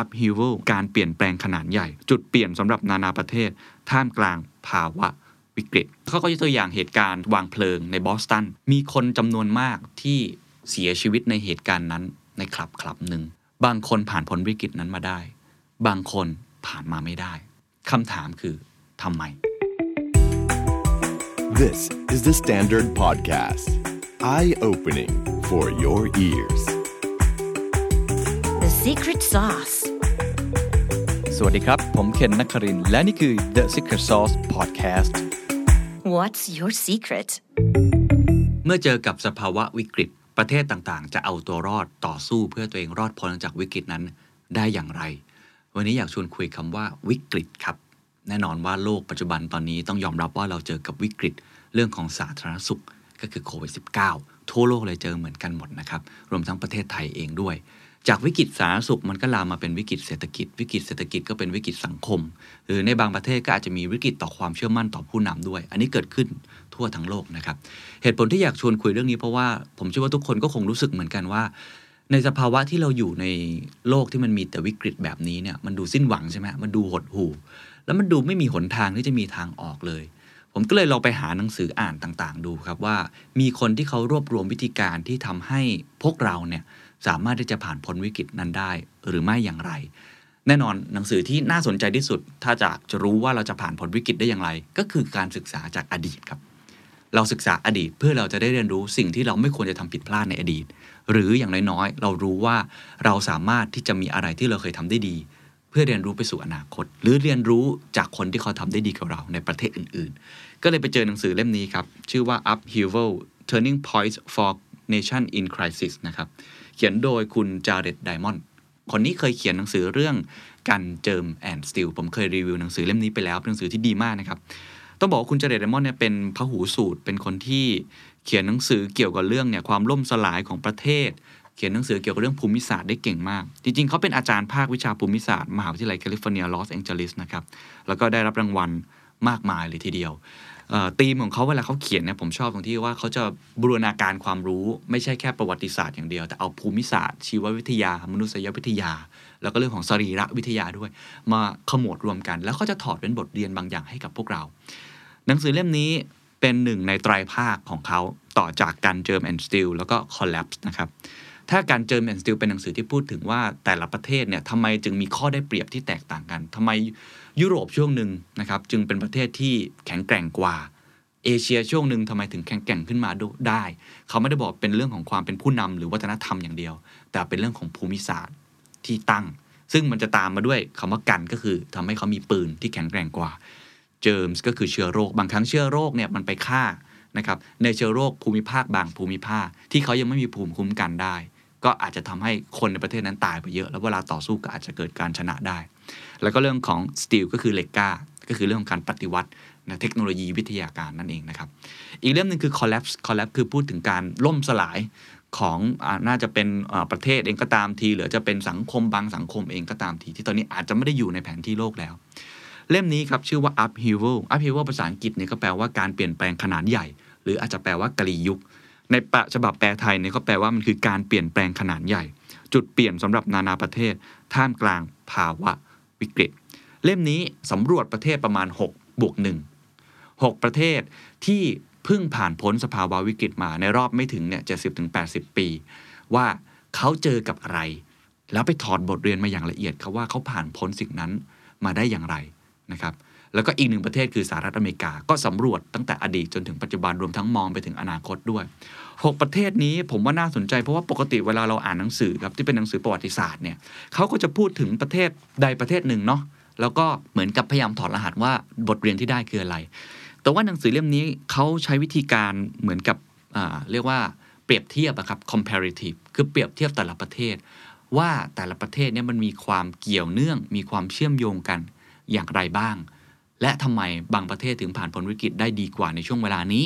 Upheaval การเปลี่ยนแปลงขนาดใหญ่จุดเปลี่ยนสำหรับนานาประเทศท่ามกลางภาวะวิกฤตเขาก็ยกตัวอย่างเหตุการณ์วางเพลิงในบอสตันมีคนจำนวนมากที่เสียชีวิตในเหตุการณ์นั้นในคลับหนึ่งบางคนผ่านพ้นวิกฤตนั้นมาได้บางคนผ่านมาไม่ได้คำถามคือทำไม This is the Standard Podcast Eye-opening for your ears The Secret Sauce สวัสดีครับผมเคนนครินทร์และนี่คือ The Secret Sauce Podcast What's your secret เมื่อเจอกับสภาวะวิกฤตประเทศต่างๆจะเอาตัวรอดต่อสู้เพื่อตัวเองรอดพ้นจากวิกฤตนั้นได้อย่างไรวันนี้อยากชวนคุยคำว่าวิกฤตครับแน่นอนว่าโลกปัจจุบันตอนนี้ต้องยอมรับว่าเราเจอกับวิกฤตเรื่องของสาธารณสุขก็คือโควิด -19 ทั่วโลกเลยเจอเหมือนกันหมดนะครับรวมทั้งประเทศไทยเองด้วยจากวิกฤตสาธารณสุขมันก็ลามมาเป็นวิกฤตเศรษฐกิจวิกฤตเศรษฐกิจก็เป็นวิกฤตสังคมหรือในบางประเทศก็อาจจะมีวิกฤตต่อความเชื่อมั่นต่อผู้นำด้วยอันนี้เกิดขึ้นทั่วทั้งโลกนะครับเหตุผลที่อยากชวนคุยเรื่องนี้เพราะว่าผมเชื่อว่าทุกคนก็คงรู้สึกเหมือนกันว่าในสภาวะที่เราอยู่ในโลกที่มันมีแต่วิกฤตแบบนี้เนี่ยมันดูสิ้นหวังใช่ไหมมันดูหดหู่แล้วมันดูไม่มีหนทางที่จะมีทางออกเลยผมก็เลยลองไปหาหนังสืออ่านต่างๆดูครับว่ามีคนที่เขารวบรวมวิธีการที่ทำให้พวกเราเนี่ยสามารถที่จะผ่านพ้นวิกฤตนั้นได้หรือไม่อย่างไรแน่นอนหนังสือที่น่าสนใจที่สุดถ้าจะรู้ว่าเราจะผ่านพ้นวิกฤตได้อย่างไรก็คือการศึกษาจากอดีตครับเราศึกษาอดีตเพื่อเราจะได้เรียนรู้สิ่งที่เราไม่ควรจะทำผิดพลาดในอดีตหรืออย่างน้อยๆเรารู้ว่าเราสามารถที่จะมีอะไรที่เราเคยทำได้ดีเพื่อเรียนรู้ไปสู่อนาคตหรือเรียนรู้จากคนที่เขาทำได้ดีกว่าเราในประเทศอื่นๆก็เลยไปเจอหนังสือเล่มนี้ครับชื่อว่า Upheaval Turning Points for Nation in Crisis นะครับเขียนโดยคุณ Jared Diamond คนนี้เคยเขียนหนังสือเรื่อง Guns, Germs, and Steel ผมเคยรีวิวหนังสือเล่มนี้ไปแล้วเป็นหนังสือที่ดีมากนะครับต้องบอกว่าคุณเจเรด ไดมอนด์เนี่ยเป็นพหูสูตรเป็นคนที่เขียนหนังสือเกี่ยวกับเรื่องเนี่ยความล่มสลายของประเทศเขียนหนังสือเกี่ยวกับเรื่องภูมิศาสตร์ได้เก่งมากจริงๆเขาเป็นอาจารย์ภาควิชาภูมิศาสตร์มหาวิทยาลัยแคลิฟอร์เนียลอสแองเจลิสนะครับแล้วก็ได้รับรางวัลมากมายเลยทีเดียวธีมของเขาเวลาเขาเขียนเนี่ยผมชอบตรงที่ว่าเขาจะบูรณาการความรู้ไม่ใช่แค่ประวัติศาสตร์อย่างเดียวแต่เอาภูมิศาสตร์ชีววิทยามนุษยวิทยาแล้วก็เรื่องของสรีรวิทยาด้วยมาขมวดรวมกันแล้วเขาจะถอดเป็นบทเรียนบางอย่างให้กับพวกเราหนังสือเล่มนี้เป็นหนึ่งในไตรภาคของเขาต่อจากการ Germs and Steel แล้วก็ Collapse นะครับถ้าการ Germs and Steel เป็นหนังสือที่พูดถึงว่าแต่ละประเทศเนี่ยทำไมจึงมีข้อได้เปรียบที่แตกต่างกันทำไมยุโรปช่วงนึงนะครับจึงเป็นประเทศที่แข็งแกร่งกว่าเอเชียช่วงนึงทำไมถึงแข็งแกร่งขึ้นมาได้เขาไม่ได้บอกเป็นเรื่องของความเป็นผู้นำหรือวัฒนธรรมอย่างเดียวแต่เป็นเรื่องของภูมิศาสตร์ที่ตั้งซึ่งมันจะตามมาด้วยคำว่ากันก็คือทำให้เขามีปืนที่แข็งแกร่งกว่าGerms ก็คือเชื้อโรคบางครั้งเชื้อโรคเนี่ยมันไปฆ่านะครับในเชื้อโรคภูมิภาคบางภูมิภาคที่เขายังไม่มีภูมิคุ้มกันได้ก็อาจจะทำให้คนในประเทศนั้นตายไปเยอะแล้วเวลาต่อสู้ก็อาจจะเกิดการชนะได้แล้วก็เรื่องของ Steel ก็คือเหล็กกล้าก็คือเรื่องของการปฏิวัตินะเทคโนโลยีวิทยาการนั่นเองนะครับอีกเรื่องนึงคือ Collapse คือพูดถึงการล่มสลายของน่าจะเป็นประเทศเองก็ตามทีหรือจะเป็นสังคมบางสังคมเองก็ตามทีที่ตอนนี้อาจจะไม่ได้อยู่ในแผนที่โลกแล้วเล่มนี้ครับชื่อว่า Upheaval Upheaval ภาษาอังกฤษเนี่ยก็แปลว่าการเปลี่ยนแปลงขนาดใหญ่หรืออาจจะแปลว่ากลียุคในฉบับแปลไทยเนี่ยก็แปลว่ามันคือการเปลี่ยนแปลงขนาดใหญ่จุดเปลี่ยนสำหรับนานาประเทศท่ามกลางภาวะวิกฤตเล่มนี้สำรวจประเทศประมาณ 6+1 6 ประเทศที่เพิ่งผ่านพ้นสภาวะวิกฤตมาในรอบไม่ถึงเนี่ย 70-80 ปีว่าเขาเจอกับอะไรแล้วไปถอดบทเรียนมาอย่างละเอียดครับว่าเขาผ่านพ้นสิ่งนั้นมาได้อย่างไรนะครับแล้วก็อีกหนึ่งประเทศคือสหรัฐอเมริกาก็สำรวจตั้งแต่อดีตจนถึงปัจจุบันรวมทั้งมองไปถึงอนาคตด้วย6ประเทศนี้ผมว่าน่าสนใจเพราะว่าปกติเวลาเราอ่านหนังสือครับที่เป็นหนังสือประวัติศาสตร์เนี่ยเขาก็จะพูดถึงประเทศใดประเทศหนึ่งเนาะแล้วก็เหมือนกับพยายามถอดรหัสว่าบทเรียนที่ได้คืออะไรแต่ว่าหนังสือเล่มนี้เขาใช้วิธีการเหมือนกับเรียกว่าเปรียบเทียบครับ comparative คือเปรียบเทียบแต่ละประเทศว่าแต่ละประเทศเนี่ยมันมีความเกี่ยวเนื่องมีความเชื่อมโยงกันอย่างไรบ้างและทำไมบางประเทศถึงผ่านพ้นวิกฤตได้ดีกว่าในช่วงเวลานี้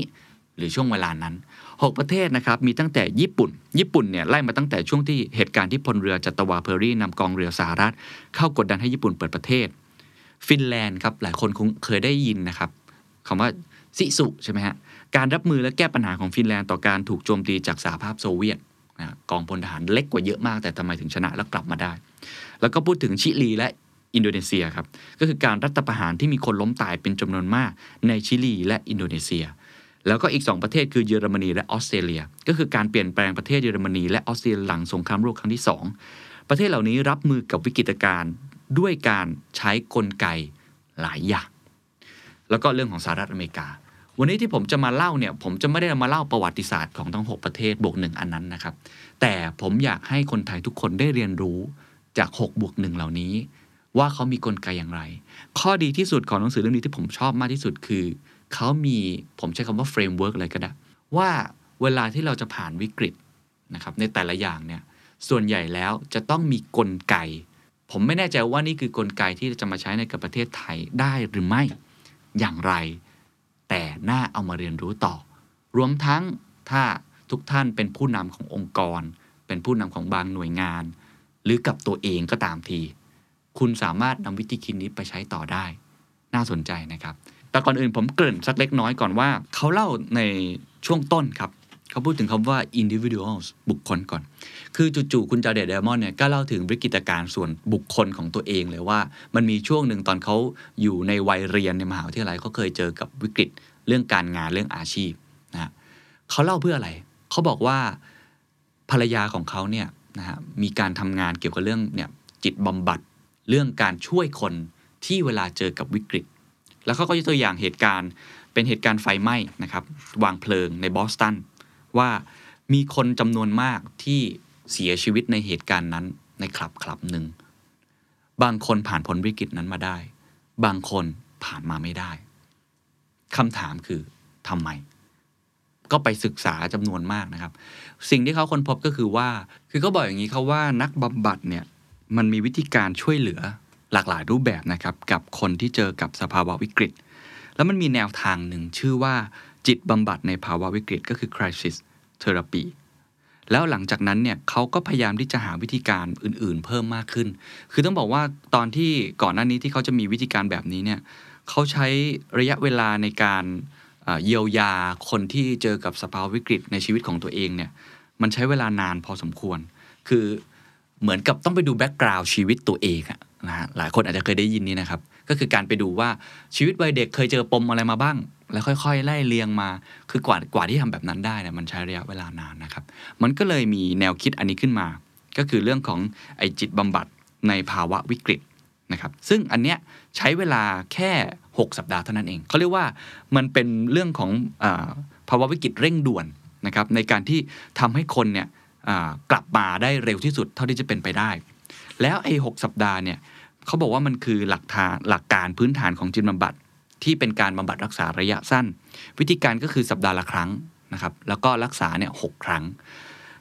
หรือช่วงเวลานั้น6ประเทศนะครับมีตั้งแต่ญี่ปุ่นเนี่ยไล่มาตั้งแต่ช่วงที่เหตุการณ์ที่พลเรือจัตวาเพอร์รี่นำกองเรือสหรัฐเข้ากดดันให้ญี่ปุ่นเปิดประเทศฟินแลนด์ครับหลายคนคงเคยได้ยินนะครับคำว่าซิสุใช่ไหมฮะการรับมือและแก้ปัญหาของฟินแลนด์ต่อการถูกโจมตีจากสหภาพโซเวียตกองพลทหารเล็กกว่าเยอะมากแต่ทำไมถึงชนะและกลับมาได้ แล้วก็พูดถึงชิลีและอินโดนีเซียครับก็คือการรัฐประหารที่มีคนล้มตายเป็นจำนวนมากในชิลีและอินโดนีเซียแล้วก็อีก2ประเทศคือเยอรมนีและออสเตรเลียก็คือการเปลี่ยนแปลงประเทศเยอรมนีและออสเตรเลียหลังสงครามโลกครั้งที่2ประเทศเหล่านี้รับมือกับวิกฤตการณ์ด้วยการใช้กลไกหลายอย่างแล้วก็เรื่องของสหรัฐอเมริกาวันนี้ที่ผมจะมาเล่าเนี่ยผมจะไม่ได้มาเล่าประวัติศาสตร์ของทั้ง6ประเทศบวก1อันนั้นนะครับแต่ผมอยากให้คนไทยทุกคนได้เรียนรู้จาก6บวก1เหล่านี้ว่าเขามีกลไกอย่างไรข้อดีที่สุดของหนังสือเล่มนี้ที่ผมชอบมากที่สุดคือเขามีผมใช้คำว่าเฟรมเวิร์กเลยก็ได้ว่าเวลาที่เราจะผ่านวิกฤตนะครับในแต่ละอย่างเนี่ยส่วนใหญ่แล้วจะต้องมีกลไกผมไม่แน่ใจว่านี่คือกลไกที่จะมาใช้ในกับประเทศไทยได้หรือไม่อย่างไรแต่น่าเอามาเรียนรู้ต่อรวมทั้งถ้าทุกท่านเป็นผู้นำขององค์กรเป็นผู้นำของบางหน่วยงานหรือกับตัวเองก็ตามทีคุณสามารถนำวิธีคิดนี้ไปใช้ต่อได้น่าสนใจนะครับแต่ก่อนอื่นผมเกริ่นสักเล็กน้อยก่อนว่าเขาเล่าในช่วงต้นครับเขาพูดถึงคำว่า individuals บุคคลก่อนคือจู่ๆคุณJared Diamondเนี่ยก็เล่าถึงวิกฤตการณ์ส่วนบุคคลของตัวเองเลยว่ามันมีช่วงหนึ่งตอนเขาอยู่ในวัยเรียนในมหาวิทยาลัยเขาเคยเจอกับวิกฤตเรื่องการงานเรื่องอาชีพนะเขาเล่าเพื่ออะไรเขาบอกว่าภรรยาของเขาเนี่ยนะฮะมีการทำงานเกี่ยวกับเรื่องเนี่ยจิตบำบัดเรื่องการช่วยคนที่เวลาเจอกับวิกฤตแล้วเขาก็ยกตัวอย่างเหตุการณ์เป็นเหตุการณ์ไฟไหม้นะครับวางเพลิงในบอสตันว่ามีคนจำนวนมากที่เสียชีวิตในเหตุการณ์นั้นในคลับหนึ่งบางคนผ่านพ้นวิกฤตนั้นมาได้บางคนผ่านมาไม่ได้คำถามคือทำไมก็ไปศึกษาจำนวนมากนะครับสิ่งที่เขาค้นพบก็คือว่าคือเขาบอกอย่างนี้เขาว่านักบำบัดเนี่ยมันมีวิธีการช่วยเหลือหลากหลายรูปแบบนะครับกับคนที่เจอกับสภาวะวิกฤตแล้วมันมีแนวทางหนึ่งชื่อว่าจิตบำบัดในภาวะวิกฤตก็คือ crisis therapy แล้วหลังจากนั้นเนี่ยเขาก็พยายามที่จะหาวิธีการอื่นๆเพิ่มมากขึ้นคือต้องบอกว่าตอนที่ก่อนหน้านี้ที่เขาจะมีวิธีการแบบนี้เนี่ยเขาใช้ระยะเวลาในการเยียวยาคนที่เจอกับสภาวะวิกฤตในชีวิตของตัวเองเนี่ยมันใช้เวลานานพอสมควรคือเหมือนกับต้องไปดูแบ็กกราวด์ชีวิตตัวเองนะฮะหลายคนอาจจะเคยได้ยินนี้นะครับก็คือการไปดูว่าชีวิตวัยเด็กเคยเจอปมอะไรมาบ้างแล้วค่อยๆไล่เรียงมาคือกว่าที่ทำแบบนั้นได้เนี่ยมันใช้ระยะเวลานานนะครับมันก็เลยมีแนวคิดอันนี้ขึ้นมาก็คือเรื่องของไอ้จิตบำบัดในภาวะวิกฤตนะครับซึ่งอันเนี้ยใช้เวลาแค่6สัปดาห์เท่านั้นเองเขาเรียกว่ามันเป็นเรื่องของภาวะวิกฤตเร่งด่วนนะครับในการที่ทำให้คนเนี่ยกลับมาได้เร็วที่สุดเท่าที่จะเป็นไปได้แล้วไอ้6สัปดาห์เนี่ยเขาบอกว่ามันคือหลักการพื้นฐานของจิตบำบัดที่เป็นการบำบัดรักษาระยะสั้นวิธีการก็คือสัปดาห์ละครั้งนะครับแล้วก็รักษาเนี่ย6ครั้ง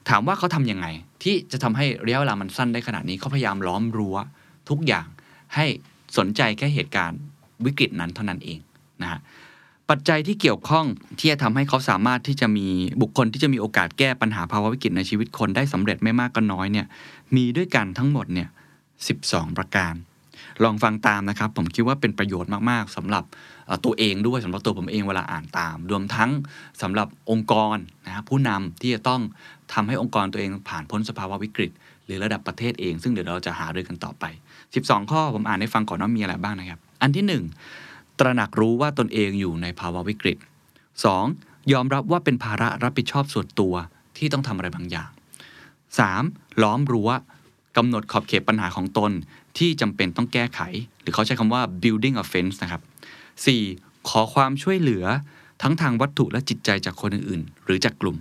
ถามว่าเขาทำยังไงที่จะทำให้ระยะเวลามันสั้นได้ขนาดนี้เขาพยายามล้อมรั้วทุกอย่างให้สนใจแค่เหตุการณ์วิกฤตนั้นเท่านั้นเองนะฮะปัจจัยที่เกี่ยวข้องที่จะทำให้เขาสามารถที่จะมีบุคคลที่จะมีโอกาสแก้ปัญหาภาวะวิกฤตในชีวิตคนได้สำเร็จไม่มากก็น้อยเนี่ยมีด้วยกันทั้งหมดเนี่ย12ประการลองฟังตามนะครับผมคิดว่าเป็นประโยชน์มากๆสำหรับตัวเองด้วยสำหรับตัวผมเองเวลาอ่านตามรวมทั้งสำหรับองค์กรนะครับผู้นำที่จะต้องทำให้องค์กรตัวเองผ่านพ้นสภาวะวิกฤตหรือระดับประเทศเองซึ่งเดี๋ยวเราจะหารือกันต่อไป12ข้อผมอ่านให้ฟังก่อนว่ามีอะไรบ้างนะครับอันที่1ตระหนักรู้ว่าตนเองอยู่ในภาวะวิกฤต 2. ยอมรับว่าเป็นภาระรับผิดชอบส่วนตัวที่ต้องทำอะไรบางอย่าง 3. ล้อมรั้วกำหนดขอบเขตปัญหาของตนที่จำเป็นต้องแก้ไขหรือเขาใช้คำว่า building a fence นะครับ 4. ขอความช่วยเหลือทั้งทางวัตถุและจิตใจจากคนอื่นหรือจากกลุ่ม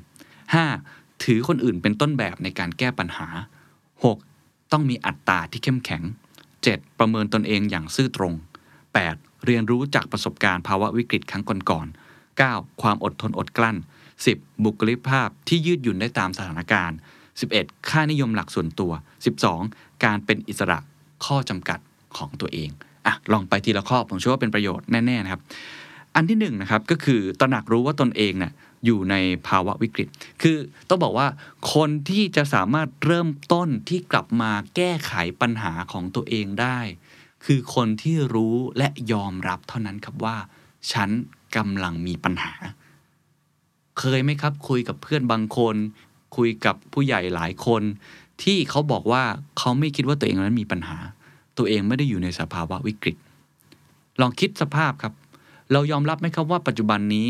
5. ถือคนอื่นเป็นต้นแบบในการแก้ปัญหา 6. ต้องมีอัตตาที่เข้มแข็ง 7. ประเมินตนเองอย่างซื่อตรง 8.เรียนรู้จากประสบการณ์ภาวะวิกฤตครั้งก่อนๆ 9. ความอดทนอดกลั้น 10. บุคลิกภาพที่ยืดหยุ่นได้ตามสถานการณ์ 11. ค่านิยมหลักส่วนตัว 12. การเป็นอิสระข้อจำกัดของตัวเองอ่ะลองไปทีละข้อผมเชื่อว่าเป็นประโยชน์แน่ๆนะครับอันที่1 นะครับก็คือตระหนักรู้ว่าตนเองเนี่ยอยู่ในภาวะวิกฤตคือต้องบอกว่าคนที่จะสามารถเริ่มต้นที่กลับมาแก้ไขปัญหาของตัวเองได้คือคนที่รู้และยอมรับเท่านั้นครับว่าฉันกำลังมีปัญหาเคยไหมครับคุยกับเพื่อนบางคนคุยกับผู้ใหญ่หลายคน ที่เขาบอกว่าเขาไม่คิดว่าตัวเองนั้นมีปัญหาตัวเองไม่ได้อยู่ในสภาวะวิกฤตลองคิดสภาพครับเรายอมรับไหมครับว่าปัจจุบันนี้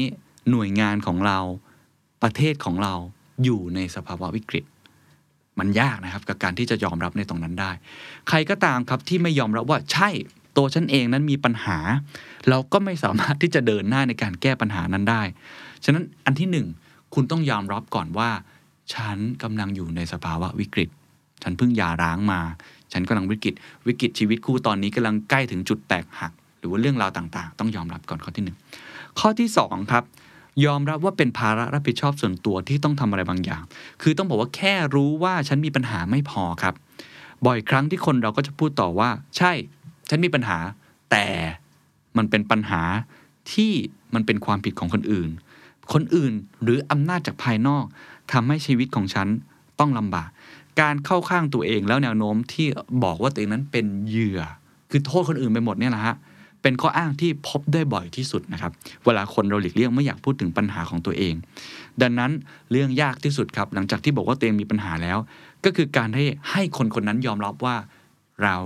หน่วยงานของเราประเทศของเราอยู่ในสภาวะวิกฤตมันยากนะครับกับการที่จะยอมรับในตรงนั้นได้ใครก็ตามครับที่ไม่ยอมรับว่าใช่ตัวฉันเองนั้นมีปัญหาเราก็ไม่สามารถที่จะเดินหน้าในการแก้ปัญหานั้นได้ฉะนั้นอันที่หนึ่งคุณต้องยอมรับก่อนว่าฉันกำลังอยู่ในสภาวะวิกฤตฉันเพิ่งหย่าร้างมาฉันกำลังวิกฤตชีวิตคู่ตอนนี้กำลังใกล้ถึงจุดแตกหักหรือว่าเรื่องราวต่างๆต้องยอมรับก่อนข้อที่หนึ่งข้อที่สองครับยอมรับว่าเป็นภาระรับผิดชอบส่วนตัวที่ต้องทำอะไรบางอย่างคือต้องบอกว่าแค่รู้ว่าฉันมีปัญหาไม่พอครับบ่อยครั้งที่คนเราก็จะพูดต่อว่าใช่ฉันมีปัญหาแต่มันเป็นปัญหาที่มันเป็นความผิดของคนอื่นหรืออำนาจจากภายนอกทำให้ชีวิตของฉันต้องลำบากการเข้าข้างตัวเองแล้วแนวโน้มที่บอกว่าตัวเองนั้นเป็นเหยื่อคือโทษคนอื่นไปหมดเนี่ยแหละฮะเป็นข้ออ้างที่พบได้บ่อยที่สุดนะครับเวลาคนเราหลีกเลี่ยงไม่อยากพูดถึงปัญหาของตัวเองดังนั้นเรื่องยากที่สุดครับหลังจากที่บอกว่าตัวเองมีปัญหาแล้วก็คือการให้คนนั้นยอมรับว่าเรา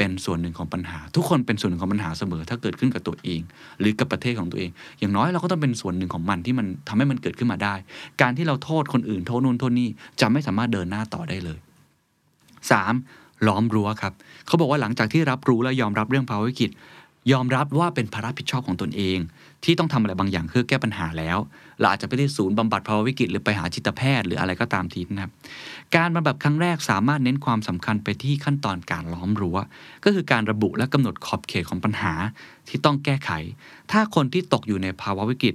เป็นส่วนหนึ่งของปัญหาทุกคนเป็นส่วนหนึ่งของปัญหาเสมอถ้าเกิดขึ้นกับตัวเองหรือกับประเทศของตัวเองอย่างน้อยเราก็ต้องเป็นส่วนหนึ่งของมันที่มันทำให้มันเกิดขึ้นมาได้การที่เราโทษคนอื่นโทษนู่นโทษนี่จะไม่สามารถเดินหน้าต่อได้เลย3ล้อมรั้วครับเขาบอกว่าหลังจากที่รับรู้และยอมรับเรื่องภาวะวิกฤตยอมรับว่าเป็นภาระผิดชอบของตนเองที่ต้องทำอะไรบางอย่างเพื่อแก้ปัญหาแล้วเราอาจจะไปที่ศูนย์บำบัดภาวะวิกฤตหรือไปหาจิตแพทย์หรืออะไรก็ตามทีนะครับการบำบัดครั้งแรกสามารถเน้นความสำคัญไปที่ขั้นตอนการล้อมรั้วก็คือการระบุและกำหนดขอบเขตของปัญหาที่ต้องแก้ไขถ้าคนที่ตกอยู่ในภาวะวิกฤต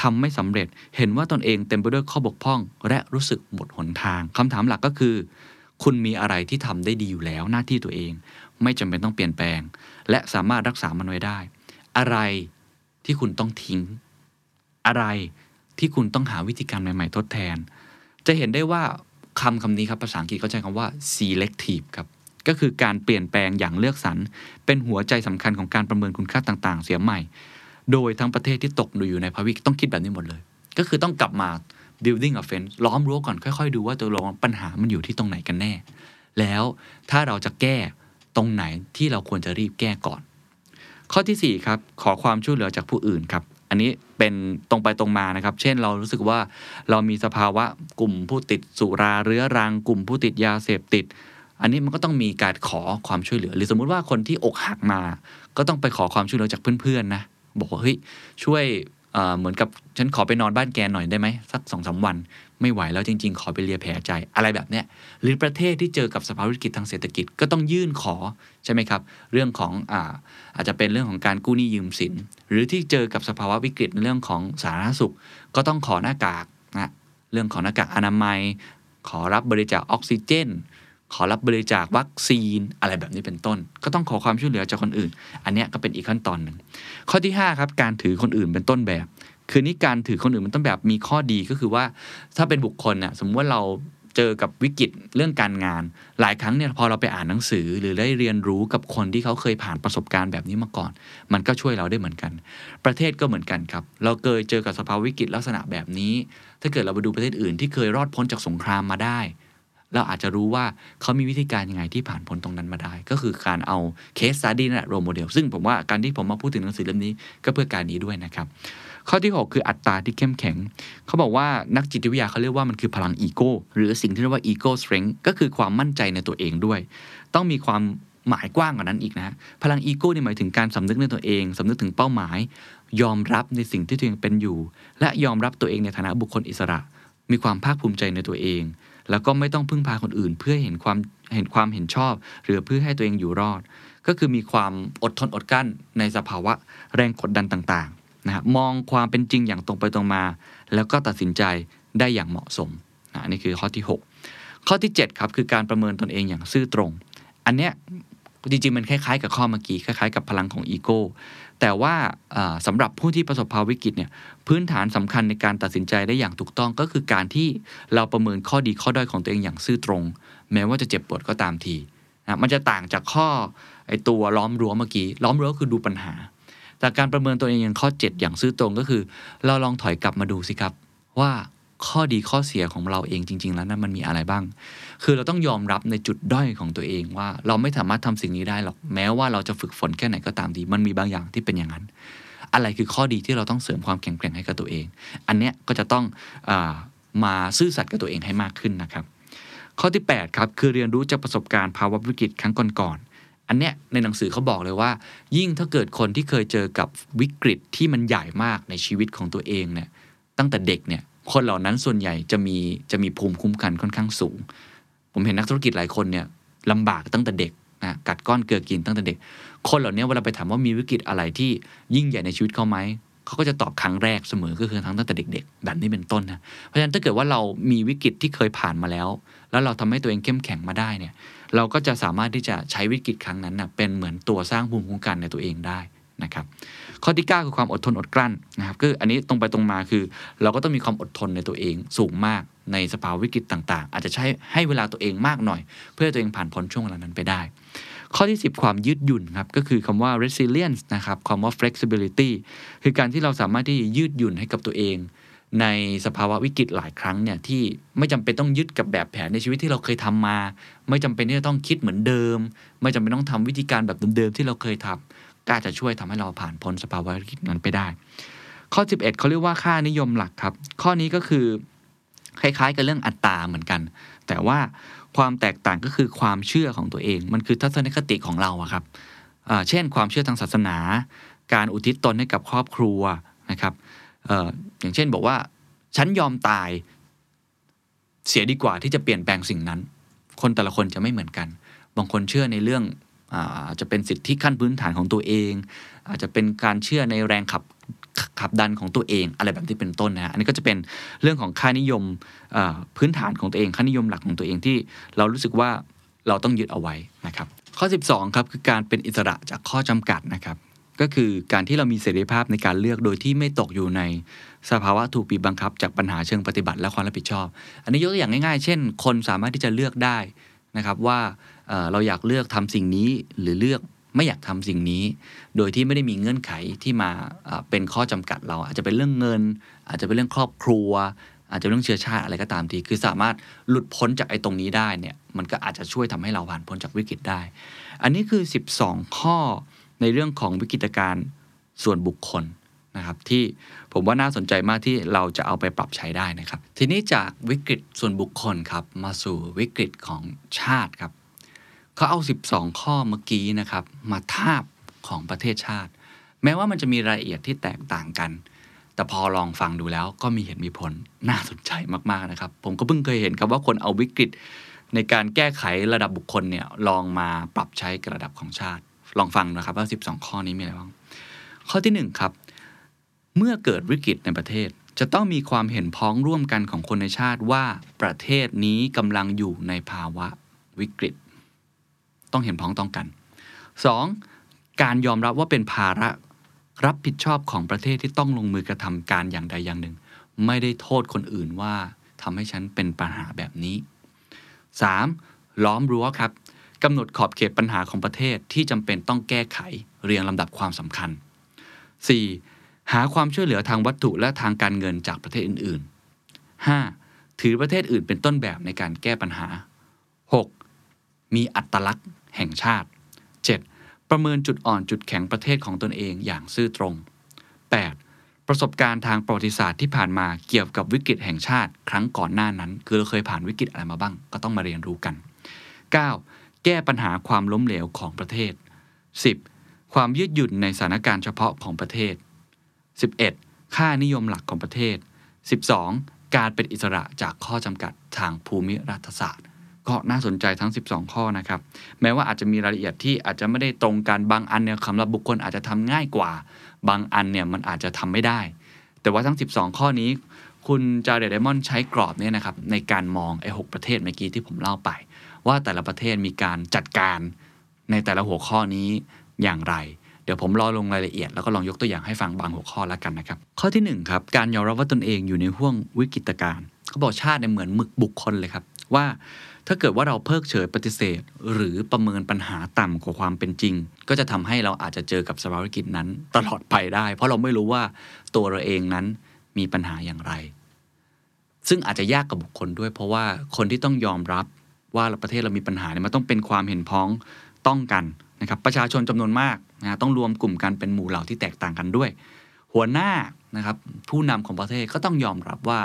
ทำไม่สำเร็จเห็นว่าตนเองเต็มไปด้วยข้อบกพร่องและรู้สึกหมดหนทางคำถามหลักก็คือคุณมีอะไรที่ทำได้ดีอยู่แล้วหน้าที่ตัวเองไม่จำเป็นต้องเปลี่ยนแปลงและสามารถรักษามันไว้ได้อะไรที่คุณต้องทิ้งอะไรที่คุณต้องหาวิธีการใหม่ๆทดแทนจะเห็นได้ว่าคำนี้ครับภาษาอังกฤษเขาใช้คำว่า selective ครับก็คือการเปลี่ยนแปลงอย่างเลือกสรรเป็นหัวใจสำคัญของการประเมินคุณค่าต่างๆเสียใหม่โดยทั้งประเทศที่ตกอยู่ในภาวะวิกฤตต้องคิดแบบนี้หมดเลยก็คือต้องกลับมา building a fence ล้อมรั้วก่อนค่อยๆดูว่าตัวปัญหามันอยู่ที่ตรงไหนกันแน่แล้วถ้าเราจะแก้ตรงไหนที่เราควรจะรีบแก้ก่อนข้อที่4ครับขอความช่วยเหลือจากผู้อื่นครับอันนี้เป็นตรงไปตรงมานะครับเช่นเรารู้สึกว่าเรามีสภาวะกลุ่มผู้ติดสุราเรื้อรังกลุ่มผู้ติดยาเสพติดอันนี้มันก็ต้องมีการขอความช่วยเหลือหรือสมมุติว่าคนที่อกหักมาก็ต้องไปขอความช่วยเหลือจากเพื่อนๆนะบอกว่าเฮ้ยช่วยเหมือนกับฉันขอไปนอนบ้านแกหน่อยได้ไหมสัก 2-3 วันไม่ไหวแล้วจริงๆขอไปเลียแผลใจอะไรแบบเนี้ยหรือประเทศที่เจอกับสภาวะวิกฤตทางเศรษฐกิจก็ต้องยื่นขอใช่ไหมครับเรื่องของอาจจะเป็นเรื่องของการกู้หนี้ยืมสินหรือที่เจอกับสภาวะวิกฤตในเรื่องของสาธารณสุขก็ต้องขอหน้ากากนะเรื่องของหน้ากากอนามัยขอรับบริจาคออกซิเจนขอรับบริจาควัคซีนอะไรแบบนี้เป็นต้นก็ต้องขอความช่วยเหลือจากคนอื่นอันนี้ก็เป็นอีกขั้นตอนหนึ่งข้อที่5ครับการถือคนอื่นเป็นต้นแบบคือนี่การถือคนอื่นเป็นต้นแบบมีข้อดีก็คือว่าถ้าเป็นบุคคลน่ะสมมติว่าเราเจอกับวิกฤตเรื่องการงานหลายครั้งเนี่ยพอเราไปอ่านหนังสือหรือได้เรียนรู้กับคนที่เขาเคยผ่านประสบการณ์แบบนี้มาก่อนมันก็ช่วยเราได้เหมือนกันประเทศก็เหมือนกันครับเราเคยเจอกับสภาวะวิกฤตลักษณะแบบนี้ถ้าเกิดเราไปดูประเทศอื่นที่เคยรอดพ้นจากสงครามมาได้เราอาจจะรู้ว่าเขามีวิธีการยังไงที่ผ่านพ้นตรงนั้นมาได้ก็คือการเอาเคสสตั๊ดดี้นั่นแหละโรลโมเดลซึ่งผมว่าการที่ผมมาพูดถึงหนังสือเล่มนี้ก็เพื่อการนี้ด้วยนะครับข้อที่6คืออัตตาที่เข้มแข็งเขาบอกว่านักจิตวิทยาเขาเรียกว่ามันคือพลังอีโก้หรือสิ่งที่เรียกว่าอีโก้สตริงก็คือความมั่นใจในตัวเองด้วยต้องมีความหมายกว้างกว่านั้นอีกนะพลังอีโก้นี่หมายถึงการสำนึกในตัวเองสำนึกถึงเป้าหมายยอมรับในสิ่งที่ตัวเองเป็นอยู่และยอมรับตัวเองในฐานะบุคคลอิสระมีความภาคภูมิใจในตัวเองแล้วก็ไม่ต้องพึ่งพาคนอื่นเพื่อเห็นความเห็นชอบหรือเพื่อให้ตัวเองอยู่รอดก็คือมีความอดทนอดกลั้นในสภาวะแรงกดดันต่างๆนะฮะมองความเป็นจริงอย่างตรงไปตรงมาแล้วก็ตัดสินใจได้อย่างเหมาะสมนะนี่คือข้อที่6ข้อที่7ครับคือการประเมินตนเองอย่างซื่อตรงอันเนี้ยจริงๆมันคล้ายๆกับข้อเมื่อกี้คล้ายๆกับพลังของอีโก้แต่ว่าสำหรับผู้ที่ประสบภาวะวิกฤตเนี่ยพื้นฐานสำคัญในการตัดสินใจได้อย่างถูกต้องก็คือการที่เราประเมินข้อดีข้อด้อยของตัวเองอย่างซื่อตรงแม้ว่าจะเจ็บปวดก็ตามทีนะมันจะต่างจากข้อไอตัวล้อมรั้วเมื่อกี้ล้อมรั้วคือดูปัญหาแต่การประเมินตัวเองอย่างข้อ7อย่างซื่อตรงก็คือเราลองถอยกลับมาดูสิครับว่า ข้อดีข้อเสียของเราเองจริงๆแล้วนะมันมีอะไรบ้างคือเราต้องยอมรับในจุดด้อยของตัวเองว่าเราไม่สามารถทำสิ่งนี้ได้หรอกแม้ว่าเราจะฝึกฝนแค่ไหนก็ตามดีมันมีบางอย่างที่เป็นอย่างนั้นอะไรคือข้อดีที่เราต้องเสริมความแข็งแกร่งให้กับตัวเองอันเนี้ยก็จะต้องมาซื่อสัตย์กับตัวเองให้มากขึ้นนะครับข้อที่8ครับคือเรียนรู้จากประสบการณ์ภาวะวิกฤตครั้งก่อนๆอันเนี้ยในหนังสือเขาบอกเลยว่ายิ่งถ้าเกิดคนที่เคยเจอกับวิกฤตที่มันใหญ่มากในชีวิตของตัวเองเนี่ยตั้งแต่เด็กเนี่ยคนเหล่านั้นส่วนใหญ่จะมีภูมิคุ้มกันค่อนข้างสูงผมเห็นนักธุรกิจหลายคนเนี่ยลำบากตั้งแต่เด็กนะกัดก้อนเกลือกินตั้งแต่เด็กคนเหล่านี้เวลาไปถามว่ามีวิกฤตอะไรที่ยิ่งใหญ่ในชีวิตเขาไหมเขาก็จะตอบครั้งแรกเสมอก็คือตั้งแต่เด็กๆแบบนี้เป็นต้นนะเพราะฉะนั้นถ้าเกิดว่าเรามีวิกฤตที่เคยผ่านมาแล้วแล้วเราทำให้ตัวเองเข้มแข็งมาได้เนี่ยเราก็จะสามารถที่จะใช้วิกฤตครั้งนั้นนะเป็นเหมือนตัวสร้างภูมิคุ้มกันในตัวเองได้นะครับข้อที่9คือความอดทนอดกลั้นนะครับคืออันนี้ตรงไปตรงมาคือเราก็ต้องมีความอดทนในตัวเองสูงมากในสภาวะวิกฤตต่างๆอาจจะใช้ให้เวลาตัวเองมากหน่อยเพื่อตัวเองผ่านพ้นช่วงเวลานั้นไปได้ข้อที่10ความยืดหยุ่นครับก็คือคำว่า resilience นะครับคำว่า flexibility คือการที่เราสามารถที่ยืดหยุ่นให้กับตัวเองในสภาวะวิกฤตหลายครั้งเนี่ยที่ไม่จำเป็นต้องยึดกับแบบแผนในชีวิตที่เราเคยทำมาไม่จำเป็นที่จะต้องคิดเหมือนเดิมไม่จำเป็นต้องทำวิธีการแบบเดิมๆที่เราเคยทำก็จะช่วยทำให้เราผ่านพ้นสภาวะวิกฤตนั้นไปได้ข้อ11เขาเรียกว่าค่านิยมหลักครับข้อนี้ก็คือคล้ายๆกับเรื่องอัตตาเหมือนกันแต่ว่าความแตกต่างก็คือความเชื่อของตัวเองมันคือทัศนคติของเราอะครับเช่นความเชื่อทางศาสนาการอุทิศตนให้กับครอบครัวนะครับอย่างเช่นบอกว่าฉันยอมตายเสียดีกว่าที่จะเปลี่ยนแปลงสิ่งนั้นคนแต่ละคนจะไม่เหมือนกันบางคนเชื่อในเรื่องอาจจะเป็นสิทธิขั้นพื้นฐานของตัวเองอาจจะเป็นการเชื่อในแรงขับดันของตัวเองอะไรแบบที่เป็นต้นนะอันนี้ก็จะเป็นเรื่องของค่านิยมพื้นฐานของตัวเองค่านิยมหลักของตัวเองที่เรารู้สึกว่าเราต้องยึดเอาไว้นะครับข้อ12ครับคือการเป็นอิสระจากข้อจำกัดนะครับก็คือการที่เรามีเสรีภาพในการเลือกโดยที่ไม่ตกอยู่ในสภาวะถูกบีบบังคับจากปัญหาเชิงปฏิบัติและความรับผิดชอบอันนี้ยกตัวอย่างง่ายๆเช่นคนสามารถที่จะเลือกได้นะครับว่าเราอยากเลือกทำสิ่งนี้หรือเลือกไม่อยากทำสิ่งนี้โดยที่ไม่ได้มีเงื่อนไขที่มาเป็นข้อจำกัดเราอาจจะเป็นเรื่องเงินอาจจะเป็นเรื่องครอบครัวอาจจะเรื่องเชื้อชาติอะไรก็ตามทีคือสามารถหลุดพ้นจากไอ้ตรงนี้ได้เนี่ยมันก็อาจจะช่วยทำให้เราผ่านพ้นจากวิกฤตได้อันนี้คือ12ข้อในเรื่องของวิกฤตการณ์ส่วนบุคคลนะครับที่ผมว่าน่าสนใจมากที่เราจะเอาไปปรับใช้ได้นะครับทีนี้จากวิกฤตส่วนบุคคลครับมาสู่วิกฤตของชาติครับเขาเอา12ข้อเมื่อกี้นะครับมาทาบของประเทศชาติแม้ว่ามันจะมีรายละเอียดที่แตกต่างกันแต่พอลองฟังดูแล้วก็มีเหตุมีผลน่าสนใจมากๆนะครับผมก็เพิ่งเคยเห็นครับว่าคนเอาวิกฤตในการแก้ไขระดับบุคคลเนี่ยลองมาปรับใช้กับระดับของชาติลองฟังนะครับว่า12ข้อนี้มีอะไรบ้างข้อที่1ครับเมื่อเกิดวิกฤตในประเทศจะต้องมีความเห็นพ้องร่วมกันของคนในชาติว่าประเทศนี้กำลังอยู่ในภาวะวิกฤตต้องเห็นพ้องต้องกัน 2. การยอมรับว่าเป็นภาระรับผิดชอบของประเทศที่ต้องลงมือกระทำการอย่างใดอย่างหนึ่งไม่ได้โทษคนอื่นว่าทำให้ฉันเป็นปัญหาแบบนี้ 3. ล้อมรั้วครับกำหนดขอบเขตปัญหาของประเทศที่จำเป็นต้องแก้ไขเรียงลำดับความสำคัญ 4. หาความช่วยเหลือทางวัตถุและทางการเงินจากประเทศอื่นๆ 5. ถือประเทศอื่นเป็นต้นแบบในการแก้ปัญหา 6. มีอัตลักษณ์แห่งชาติ 7. ประเมินจุดอ่อนจุดแข็งประเทศของตนเองอย่างซื่อตรง 8. ประสบการณ์ทางประวัติศาสตร์ที่ผ่านมาเกี่ยวกับวิกฤตแห่งชาติครั้งก่อนหน้านั้นคือเราเคยผ่านวิกฤตอะไรมาบ้างก็ต้องมาเรียนรู้กัน 9. แก้ปัญหาความล้มเหลวของประเทศ 10. ความยืดหยุ่นในสถานการณ์เฉพาะของประเทศ 11. ค่านิยมหลักของประเทศ 12. การเป็นอิสระจากข้อจำกัดทางภูมิรัฐศาสตร์ก็น่าสนใจทั้ง12ข้อนะครับแม้ว่าอาจจะมีรายละเอียดที่อาจจะไม่ได้ตรงกันบางอันเนี่ยสำหรับบุคคลอาจจะทำง่ายกว่าบางอันเนี่ยมันอาจจะทำไม่ได้แต่ว่าทั้ง12ข้อนี้คุณ Jared Diamond ใช้กรอบเนี่ยนะครับในการมองไอ้6ประเทศเมื่อกี้ที่ผมเล่าไปว่าแต่ละประเทศมีการจัดการในแต่ละหัวข้อนี้อย่างไรเดี๋ยวผมรอลงรายละเอียดแล้วก็ลองยกตัวอย่างให้ฟังบางหัวข้อแล้วกันนะครับข้อที่1ครับการยอมรับว่าตนเองอยู่ในห่วงวิกฤตการณ์เขาบอกชาติเนี่ยเหมือนหมึกบุคคลเลยครับว่าถ้าเกิดว่าเราเพิกเฉยปฏิเสธหรือประเมินปัญหาต่ำกว่าความเป็นจริงก็จะทำให้เราอาจจะเจอกับสภาวะวิกฤตนั้นตลอดไปได้เพราะเราไม่รู้ว่าตัวเราเองนั้นมีปัญหาอย่างไร ซึ่งอาจจะยากกับบุคคลด้วยเพราะว่าคนที่ต้องยอมรับว่าประเทศเรามีปัญหาเนี่ยมันต้องเป็นความเห็นพ้องต้องกันนะครับประชาชนจำนวนมากนะต้องรวมกลุ่มกันเป็นหมู่เหล่าที่แตกต่างกันด้วยหัวหน้านะครับผู้นำของประเทศก็ต้องยอมรับว่า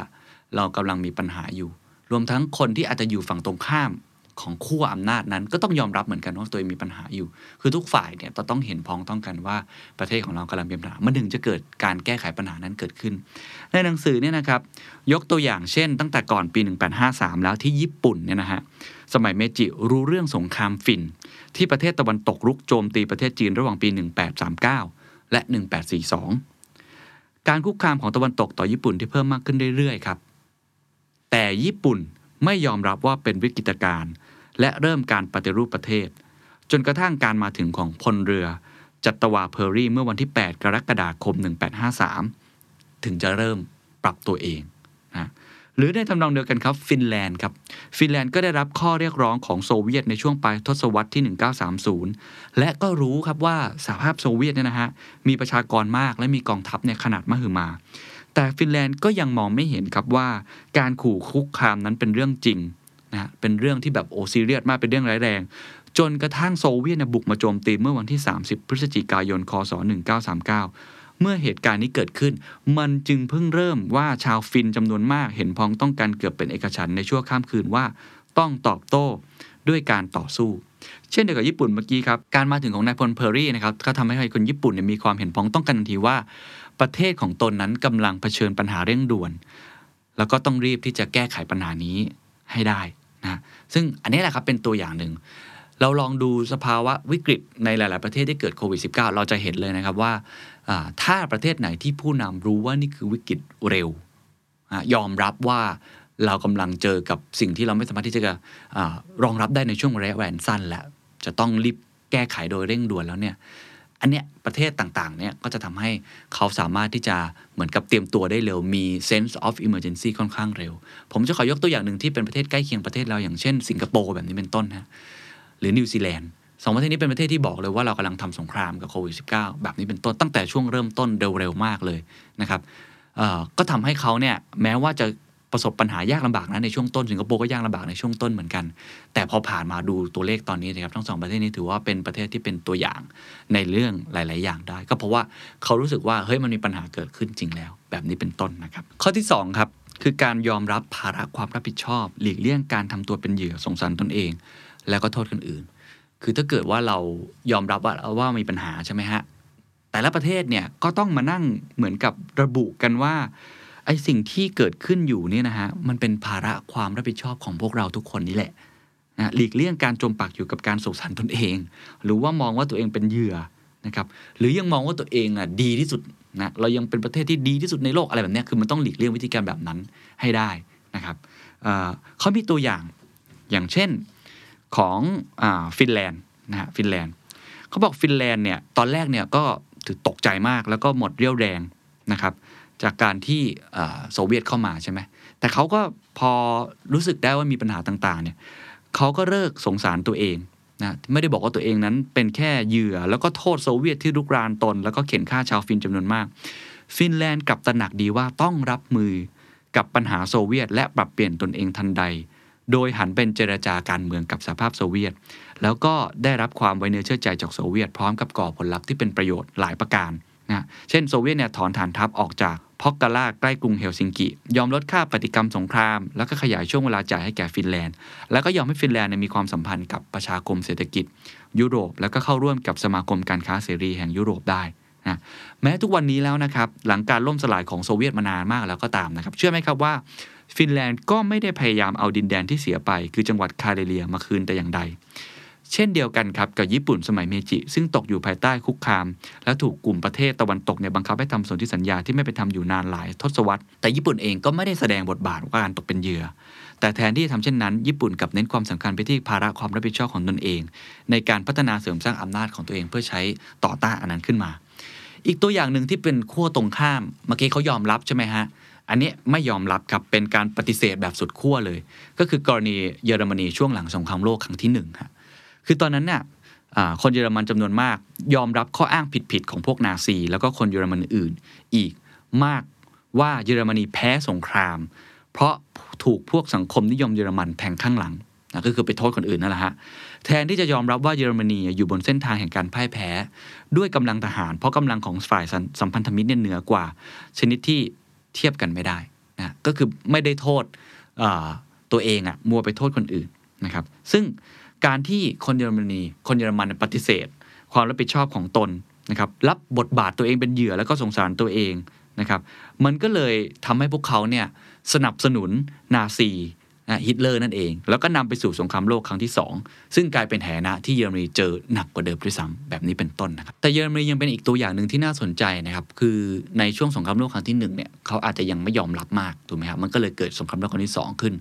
เรากำลังมีปัญหาอยู่รวมทั้งคนที่อาจจะอยู่ฝั่งตรงข้ามของขั้วอำนาจนั้นก็ต้องยอมรับเหมือนกันว่าตัวเองมีปัญหาอยู่คือทุกฝ่ายเนี่ยต้องเห็นพ้องต้องกันว่าประเทศของเรากำลังมีปัญหามันถึงจะเกิดการแก้ไขปัญหานั้นเกิดขึ้นในหนังสือเนี่ยนะครับยกตัวอย่างเช่นตั้งแต่ก่อนปี1853แล้วที่ญี่ปุ่นเนี่ยนะฮะสมัยเมจิรู้เรื่องสงครามฟินที่ประเทศตะวันตกรุกโจมตีประเทศจีนระหว่างปี1839และ1842การคุกคามของตะวันตกต่อญี่ปุ่นที่เพิ่มมากขึ้นเรื่อยๆครับแต่ญี่ปุ่นไม่ยอมรับว่าเป็นวิกฤตการณ์และเริ่มการปฏิรูปประเทศจนกระทั่งการมาถึงของพลเรือจัตวาเพอร์รี่เมื่อวันที่8กรกฎาคม1853ถึงจะเริ่มปรับตัวเองนะหรือในทำนองเดียวกันครับฟินแลนด์ก็ได้รับข้อเรียกร้องของโซเวียตในช่วงปลายทศวรรษที่1930และก็รู้ครับว่าสหภาพโซเวียตเนี่ยนะฮะมีประชากรมากและมีกองทัพในขนาดมหึมาแต่ฟินแลนด์ก็ยังมองไม่เห็นครับว่าการขู่คุกคามนั้นเป็นเรื่องจริงนะเป็นเรื่องที่แบบโอซีเรียสมากเป็นเรื่องร้ายแรงจนกระทั่งโซเวียตบุกมาโจมตีเมื่อวันที่30พฤศจิกายนคศ1939เมื่อเหตุการณ์นี้เกิดขึ้นมันจึงเพิ่งเริ่มว่าชาวฟินจำนวนมากเห็นพ้องต้องกันเกือบเป็นเอกฉันท์ในชั่วข้ามคืนว่าต้องตอบโต้ด้วยการต่อสู้เช่นเดียวกับญี่ปุ่นเมื่อกี้ครับการมาถึงของนายพลเพอร์รี่นะครับก็ทำให้คนญี่ปุ่นมีความเห็นพ้องต้องกันทันทีว่าประเทศของตนนั้นกำลังเผชิญปัญหาเร่งด่วนแล้วก็ต้องรีบที่จะแก้ไขปัญหานี้ให้ได้นะซึ่งอันนี้แหละครับเป็นตัวอย่างหนึ่งเราลองดูสภาวะวิกฤตในหลายๆประเทศที่เกิดโควิด -19 เราจะเห็นเลยนะครับว่าถ้าประเทศไหนที่ผู้นำรู้ว่านี่คือวิกฤตเร็วยอมรับว่าเรากำลังเจอกับสิ่งที่เราไม่สามารถที่จะรองรับได้ในช่วงระยะเวลาสั้นแล้วจะต้องรีบแก้ไขโดยเร่งด่วนแล้วเนี่ยอันเนี้ยประเทศต่างๆเนี่ยก็จะทำให้เขาสามารถที่จะเหมือนกับเตรียมตัวได้เร็วมี sense of emergency ค่อนข้างเร็วผมจะขอยกตัวอย่างหนึ่งที่เป็นประเทศใกล้เคียงประเทศเราอย่างเช่นสิงคโปร์แบบนี้เป็นต้นนะหรือนิวซีแลนด์สองประเทศนี้เป็นประเทศที่บอกเลยว่าเรากำลังทำสงครามกับโควิด -19 แบบนี้เป็นต้นตั้งแต่ช่วงเริ่มต้นเร็วๆมากเลยนะครับก็ทำให้เขาเนี่ยแม้ว่าจะประสบปัญหายากลำบากนะในช่วงต้นสิงคโปร์ก็ยากลำบากในช่วงต้นเหมือนกันแต่พอผ่านมาดูตัวเลขตอนนี้นะครับทั้งสองประเทศนี้ถือว่าเป็นประเทศที่เป็นตัวอย่างในเรื่องหลายๆอย่างได้ก็เพราะว่าเขารู้สึกว่าเฮ้ยมันมีปัญหาเกิดขึ้นจริงแล้วแบบนี้เป็นต้นนะครับข้อที่2ครับคือการยอมรับภาระความรับผิดชอบหลีกเลี่ยงการทำตัวเป็นเหยื่อสงสารตนเองแล้วก็โทษคนอื่นคือถ้าเกิดว่าเรายอมรับว่ามีปัญหาใช่ไหมฮะแต่ละประเทศเนี่ยก็ต้องมานั่งเหมือนกับระบุกันว่าไอ้สิ่งที่เกิดขึ้นอยู่เนี่ยนะฮะมันเป็นภาระความรับผิดชอบของพวกเราทุกคนนี่แหละนะหลีกเลี่ยงการจมปักอยู่กับการสงสารตนเองหรือว่ามองว่าตัวเองเป็นเหยื่อนะครับหรือยังมองว่าตัวเองอ่ะดีที่สุดนะเรายังเป็นประเทศที่ดีที่สุดในโลกอะไรแบบนี้คือมันต้องหลีกเลี่ยงวิธีการแบบนั้นให้ได้นะครับเขามีตัวอย่างเช่นของฟินแลนด์นะฮะฟินแลนด์เขาบอกฟินแลนด์เนี่ยตอนแรกเนี่ยก็ถือตกใจมากแล้วก็หมดเรี่ยวแรงนะครับจากการที่โซเวียตเข้ามาใช่ไหมแต่เขาก็พอรู้สึกได้ว่ามีปัญหาต่างๆเนี่ยเขาก็เลิกสงสารตัวเองนะไม่ได้บอกว่าตัวเองนั้นเป็นแค่เหยื่อแล้วก็โทษโซเวียตที่รุกรานตนแล้วก็เข็นฆ่าชาวฟินจำนวนมากฟินแลนด์กลับตระหนักดีว่าต้องรับมือกับปัญหาโซเวียตและปรับเปลี่ยนตนเองทันใดโดยหันเป็นเจรจาการเมืองกับสหภาพโซเวียตแล้วก็ได้รับความไว้เนื้อเชื่อใจจากโซเวียตพร้อมกับก่อผลลัพธ์ที่เป็นประโยชน์หลายประการนะเช่นโซเวียตเนี่ยถอนฐานทัพออกจากพอกาล่าใกล้กรุงเฮลซิงกิยอมลดค่าปฏิกรรมสงครามแล้วก็ขยายช่วงเวลาจ่ายให้แก่ฟินแลนด์แล้วก็ยอมให้ฟินแลนด์มีความสัมพันธ์กับประชาคมเศรษฐกิจยุโรปแล้วก็เข้าร่วมกับสมาคมการค้าเสรีแห่งยุโรปได้นะแม้ทุกวันนี้แล้วนะครับหลังการล่มสลายของโซเวียตมานานมากแล้วก็ตามนะครับเชื่อไหมครับว่าฟินแลนด์ก็ไม่ได้พยายามเอาดินแดนที่เสียไปคือจังหวัดคาเรเลียมาคืนแต่อย่างใดเช่นเดียวกันครับกับญี่ปุ่นสมัยเมจิซึ่งตกอยู่ภายใต้คุกคามและถูกกลุ่มประเทศตะวันตกบังคับให้ทำสนธิสัญญาที่ไม่เป็นธรรมอยู่นานหลายทศวรรษแต่ญี่ปุ่นเองก็ไม่ได้แสดงบทบาทว่าการตกเป็นเหยื่อแต่แทนที่จะทำเช่นนั้นญี่ปุ่นกลับเน้นความสำคัญไปที่ภาระความรับผิดชอบของตนเองในการพัฒนาเสริมสร้างอำนาจของตัวเองเพื่อใช้ต่อต้านอันนั้นขึ้นมาอีกตัวอย่างหนึ่งที่เป็นขั้วตรงข้ามเมื่อกี้เขายอมรับใช่ไหมฮะอันนี้ไม่ยอมรับครับเป็นการปฏิเสธแบบสุดขั้วเลยก็คือกรณีเยอรมนีช่วงหลังสงครามโลกครั้งที่1ครับคือตอนนั้นเนี่ยคนเยอรมันจำนวนมากยอมรับข้ออ้างผิดๆของพวกนาซีแล้วก็คนเยอรมันอื่นอีกมากว่าเยอรมนีแพ้สงคราม เพราะถูกพวกสังคมนิยมเยอรมันแทงข้างหลังนะก็คือไปโทษคนอื่นนั่นแหละฮะแทนที่จะยอมรับว่าเยอรมนีอยู่บนเส้นทางแห่งการพ่ายแพ้ด้วยกำลังทหารเพราะกำลังของฝ่ายสัมพันธมิตรเนี่ยเหนือกว่าชนิดที่เทียบกันไม่ได้นะก็คือไม่ได้โทษตัวเองอ่ะมัวไปโทษคนอื่นนะครับซึ่งการที่คนเยอรมันปฏิเสธความรับผิดชอบของตนนะครับรับบทบาทตัวเองเป็นเหยื่อแล้วก็สงสารตัวเองนะครับมันก็เลยทำให้พวกเขาเนี่ยสนับสนุนนาซีฮิตเลอร์นั่นเองแล้วก็นำไปสู่สงครามโลกครั้งที่2ซึ่งกลายเป็นแหนะที่เยอรมนีเจอหนักกว่าเดิมด้วยซ้ำแบบนี้เป็นต้นนะครับแต่เยอรมนียังเป็นอีกตัวอย่างหนึ่งที่น่าสนใจนะครับคือในช่วงสงครามโลกครั้งที่1เนี่ยเขาอาจจะยังไม่ยอมรับมากถูกไหมครับมันก็เลยเกิดสงครามโลกครั้งที่2ขึ้น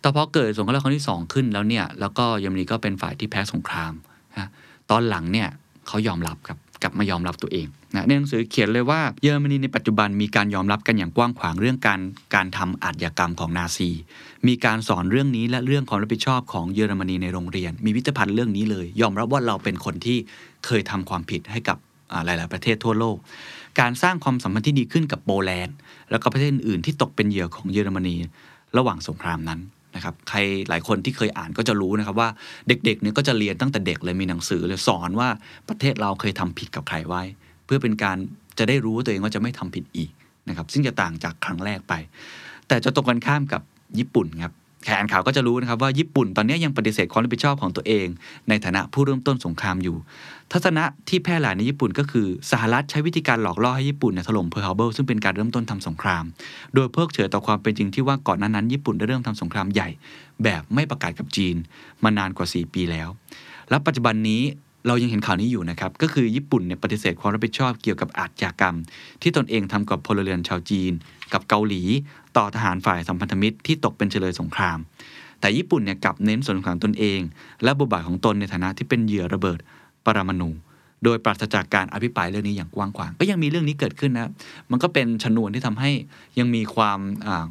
แต่พอเกิดสงครามโลกครั้งที่2ขึ้นแล้วเนี่ยแล้วก็เยอรมนีก็เป็นฝ่ายที่แพ้สงครามนะตอนหลังเนี่ยเขายอมรับครับกลับมายอมรับตัวเองนะในหนังสือเขียนเลยว่าเยอรมนีในปัจจุบันมีการยอมรับกันอย่างกว้างขวางเรื่องการทำอาชญากรรมของนาซีมีการสอนเรื่องนี้และเรื่องความรับผิดชอบของเยอรมนีในโรงเรียนมีพิพิธภัณฑ์เรื่องนี้เลยยอมรับว่าเราเป็นคนที่เคยทำความผิดให้กับหลายๆประเทศทั่วโลกการสร้างความสัมพันธ์ที่ดีขึ้นกับโปแลนด์แล้วก็ประเทศอื่นที่ตกเป็นเหยื่อของเยอรมนีระหว่างสงครามนั้นนะครับใครหลายคนที่เคยอ่านก็จะรู้นะครับว่าเด็กๆเนี่ยก็จะเรียนตั้งแต่เด็กเลยมีหนังสือเลยสอนว่าประเทศเราเคยทำผิดกับใครไว้เพื่อเป็นการจะได้รู้ตัวเองว่าจะไม่ทำผิดอีกนะครับซึ่งจะต่างจากครั้งแรกไปแต่จะตรงกันข้ามกับญี่ปุ่นครับใครอ่านข่าวก็จะรู้นะครับว่าญี่ปุ่นตอนนี้ยังปฏิเสธความรับผิดชอบของตัวเองในฐานะผู้เริ่มต้นสงครามอยู่ทัศนะที่แพร่หลายในญี่ปุ่นก็คือสหรัฐใช้วิธีการหลอกล่อให้ญี่ปุ่นถล่มเพิร์ลฮาร์เบอร์ซึ่งเป็นการเริ่มต้นทำสงครามโดยเพิกเฉยต่อความเป็นจริงที่ว่าก่อนหน้านั้นญี่ปุ่นได้เริ่มทำสงครามใหญ่แบบไม่ประกาศกับจีนมานานกว่า4ปีแล้วและปัจจุบันนี้เรายังเห็นข่าวนี้อยู่นะครับก็คือญี่ปุ่นเนี่ยปฏิเสธความรับผิดชอบเกี่ยวกับอาชญากรรมที่ตนเองทำกับพลเรือนชาวจีนกับเกาหลีต่อทหารฝ่ายสัมพันธมิตรที่ตกเป็นเฉลยสงครามแต่ญี่ปุ่นเนี่ยกลับเน้นส่วนของตนเองและบทบาทของตนในฐานะที่เป็นเหยื่อระเบิดปรมาณูโดยปราศจากการอภิปรายเรื่องนี้อย่างกว้างขวางก็ยังมีเรื่องนี้เกิดขึ้นนะมันก็เป็นชนวนที่ทำให้ยังมีความ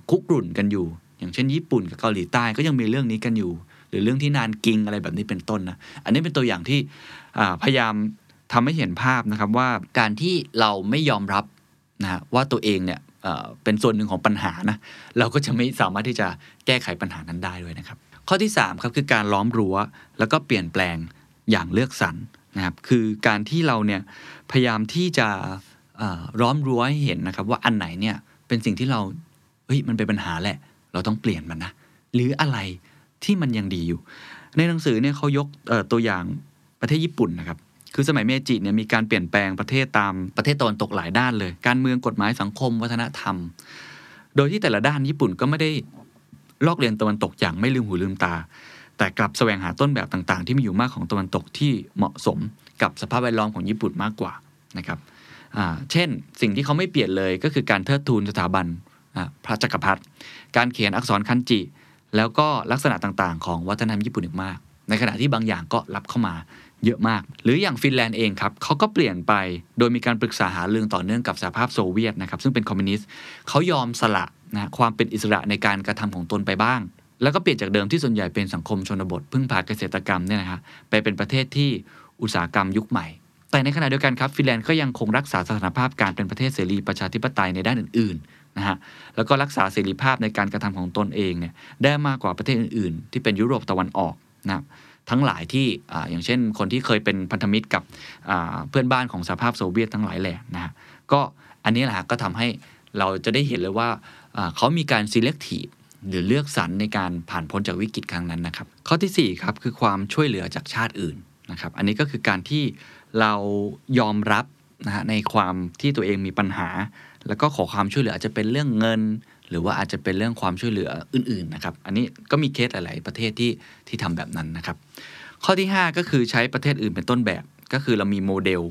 คุกรุ่นกันอยู่อย่างเช่นญี่ปุ่นกับเกาหลีใต้ก็ยังมีเรื่องนี้กันอยู่หรือเรื่องที่นานกิงอะไรแบบนี้เป็นต้นนะอันนี้เป็นตัวอย่างที่พยายามทำให้เห็นภาพนะครับว่าการที่เราไม่ยอมรับนะว่าตัวเองเนี่ยเป็นส่วนหนึ่งของปัญหานะเราก็จะไม่สามารถที่จะแก้ไขปัญหานั้นได้ด้วยนะครับข้อที่3ครับคือการล้อมรั้วแล้วก็เปลี่ยนแปลงอย่างเลือกสรรนะครับคือการที่เราเนี่ยพยายามที่จะล้อมรั้วให้เห็นนะครับว่าอันไหนเนี่ยเป็นสิ่งที่เราเฮ้ยมันเป็นปัญหาแหละเราต้องเปลี่ยนมันนะหรืออะไรที่มันยังดีอยู่ในหนังสือเนี่ยเขายกตัวอย่างประเทศญี่ปุ่นนะครับคือสมัยเมจิเนี่ยมีการเปลี่ยนแปลงประเทศตามประเทศตะวันตกหลายด้านเลยการเมืองกฎหมายสังคมวัฒนธรรมโดยที่แต่ละด้านญี่ปุ่นก็ไม่ได้ลอกเลียนตะวันตกอย่างไม่ลืมหูลืมตาแต่กลับแสวงหาต้นแบบต่างๆที่มีอยู่มากของตะวันตกที่เหมาะสมกับสภาพแวดล้อมของญี่ปุ่นมากกว่านะครับเช่นสิ่งที่เขาไม่เปลี่ยนเลยก็คือการเทิดทูนสถาบันพระจักรพรรดิการเขียนอักษรคันจิแล้วก็ลักษณะต่างๆของวัฒนธรรมญี่ปุ่นอีกมากในขณะที่บางอย่างก็รับเข้ามาเยอะมากหรืออย่างฟินแลนด์เองครับเขาก็เปลี่ยนไปโดยมีการปรึกษาหารือต่อเนื่องกับสหภาพโซเวียตนะครับซึ่งเป็นคอมมิวนิสต์เขายอมสละนะความเป็นอิสระในการกระทำของตนไปบ้างแล้วก็เปลี่ยนจากเดิมที่ส่วนใหญ่เป็นสังคมชนบทพึ่งพาเกษตรกรรมเนี่ยนะครับไปเป็นประเทศที่อุตสาหกรรมยุคใหม่แต่ในขณะเดียวกันครับฟินแลนด์ก็ยังคงรักษาสถานภาพการเป็นประเทศเสรีประชาธิปไตยในด้านอื่นๆนะฮะแล้วก็รักษาเสรีภาพในการกระทำของตนเองเนี่ยได้มากกว่าประเทศอื่นๆที่เป็นยุโรปตะวันออกนะทั้งหลายที่อย่างเช่นคนที่เคยเป็นพันธมิตรกับเพื่อนบ้านของสหภาพโซเวียตทั้งหลายแหละนะฮะก็อันนี้แหละก็ทำให้เราจะได้เห็นเลยว่าเขามีการ selective หรือเลือกสรรในการผ่านพ้นจากวิกฤตครั้งนั้นนะครับข้อที่4ครับคือความช่วยเหลือจากชาติอื่นนะครับอันนี้ก็คือการที่เรายอมรับนะฮะในความที่ตัวเองมีปัญหาแล้วก็ขอความช่วยเหลืออาจจะเป็นเรื่องเงินหรือว่าอาจจะเป็นเรื่องความช่วยเหลืออื่นๆนะครับอันนี้ก็มีเคสหลายๆประเทศที่ทำแบบนั้นนะครับข้อที่5ก็คือใช้ประเทศอื่นเป็นต้นแบบก็คือเรามีโมเดล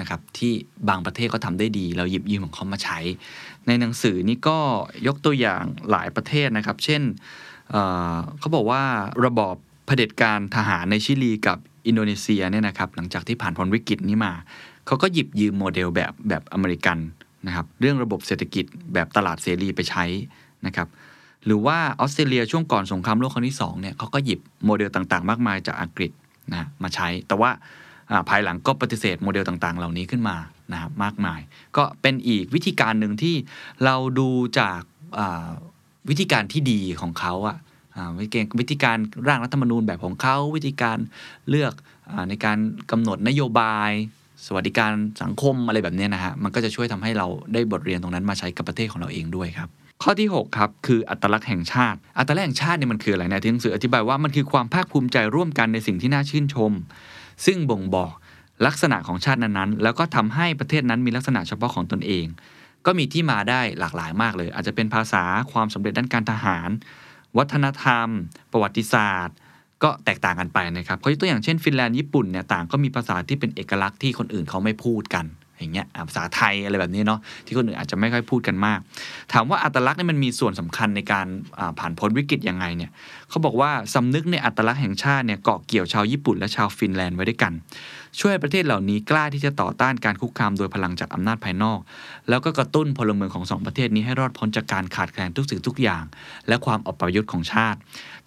นะครับที่บางประเทศก็ทำได้ดีเราหยิบยืมของเขามาใช้ในหนังสือนี่ก็ยกตัวอย่างหลายประเทศนะครับเช่นเขาบอกว่าระบอบเผด็จการทหารในชิลีกับอินโดนีเซียเนี่ยนะครับหลังจากที่ผ่านพ้นวิกฤตนี้มาเขาก็หยิบยืมโมเดลแบบอเมริกันนะครับเรื่องระบบเศรษฐกิจแบบตลาดเสรีไปใช้นะครับหรือว่าออสเตรเลียช่วงก่อนสงครามโลกครั้งที่2เนี่ยเขาก็หยิบโมเดลต่างๆมากมายจากอังกฤษนะมาใช้แต่ว่าภายหลังก็ปฏิเสธโมเดลต่างๆเหล่านี้ขึ้นมานะครับมากมายก็เป็นอีกวิธีการหนึ่งที่เราดูจาก วิธีการที่ดีของเขาอ่ะวิธีการร่างรัฐธรรมนูญแบบของเขาวิธีการเลือกในการกำหนดนโยบายสวัสดิการสังคมอะไรแบบนี้นะฮะมันก็จะช่วยทำให้เราได้บทเรียนตรงนั้นมาใช้กับประเทศของเราเองด้วยครับข้อที่6ครับคืออัตลักษณ์แห่งชาติอัตลักษณ์แห่งชาติเนี่ยมันคืออะไรนะที่หนังสืออธิบายว่ามันคือความภาคภูมิใจร่วมกันในสิ่งที่น่าชื่นชมซึ่งบ่งบอกลักษณะของชาตินั้นๆแล้วก็ทำให้ประเทศนั้นมีลักษณะเฉพาะของตนเองก็มีที่มาได้หลากหลายมากเลยอาจจะเป็นภาษาความสำเร็จด้านการทหารวัฒนธรรมประวัติศาสตร์ก็แตกต่างกันไปนะครับเขายกตัวอย่างเช่นฟินแลนด์ญี่ปุ่นเนี่ยต่างก็มีภาษาที่เป็นเอกลักษณ์ที่คนอื่นเขาไม่พูดกันอย่างเงี้ยภาษาไทยอะไรแบบนี้เนาะที่คนอื่นอาจจะไม่ค่อยพูดกันมากถามว่าอัตลักษณ์นี่มันมีส่วนสำคัญในการผ่านพ้นวิกฤตยังไงเนี่ยเขาบอกว่าสำนึกในอัตลักษณ์แห่งชาติเนี่ยเกาะเกี่ยวชาวญี่ปุ่นและชาวฟินแลนด์ไว้ด้วยกันช่วยประเทศเหล่านี้กล้าที่จะต่อต้านการคุกคามโดยพลังจากอำนาจภายนอกแล้วก็กระตุ้นพลเมืองของ2ประเทศนี้ให้รอดพ้นจากการขาดแคลนทุกสิ่งทุกอย่างและความอปยศของชาติ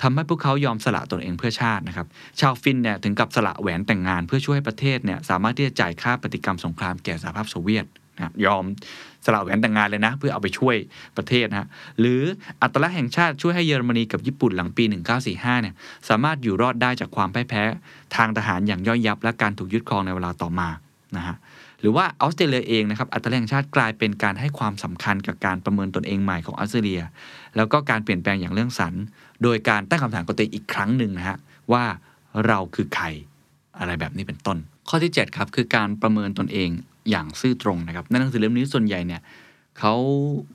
ทำให้พวกเขายอมสละตนเองเพื่อชาตินะครับชาวฟินเนี่ยถึงกับสละแหวนแต่งงานเพื่อช่วยให้ประเทศเนี่ยสามารถที่จะจ่ายค่าปฏิกรรมสงครามแก่สหภาพโซเวียตนะยอมสละแหวนแต่งงานเลยนะเพื่อเอาไปช่วยประเทศนะหรืออัตลักษณ์แห่งชาติช่วยให้เยอรมนีกับญี่ปุ่นหลังปี1945เนี่ยสามารถอยู่รอดได้จากความพ่ายแพ้ทางทหารอย่างย่อยยับและการถูกยึดครองในเวลาต่อมานะฮะหรือว่าออสเตรเลียเองนะครับอัตลักษณ์แห่งชาติกลายเป็นการให้ความสำคัญกับการประเมินตนเองใหม่ของออสเตรเลียแล้วก็การเปลี่ยนแปลงอย่างเรื่องสรรค์โดยการตั้งคำถามกับตัวเองอีกครั้งนึงนะฮะว่าเราคือใครอะไรแบบนี้เป็นต้นข้อที่7ครับคือการประเมินตนเองอย่างซื่อตรงนะครับในหนังสือเล่มนี้ส่วนใหญ่เนี่ยเขา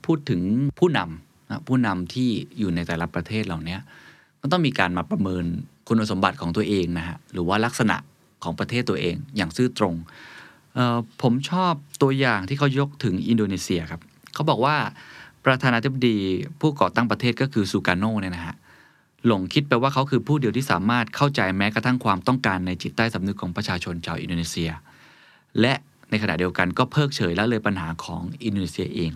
พูดถึงผู้นำนะผู้นำที่อยู่ในแต่ละประเทศเหล่านี้ก็ต้องมีการมาประเมินคุณสมบัติของตัวเองนะฮะหรือว่าลักษณะของประเทศตัวเองอย่างซื่อตรงผมชอบตัวอย่างที่เขายกถึงอินโดนีเซียครับเขาบอกว่าประธานาธิบดีผู้ก่อตั้งประเทศก็คือซูการ์โนเนี่ยนะฮะหลงคิดไปว่าเขาคือผู้เดียวที่สามารถเข้าใจแม้กระทั่งความต้องการในจิตใต้สำนึกของประชาชนชาวอินโดนีเซียและในขณะเดียวกันก็เพิกเฉยละเลยปัญหาของอินโดนีเซียเอง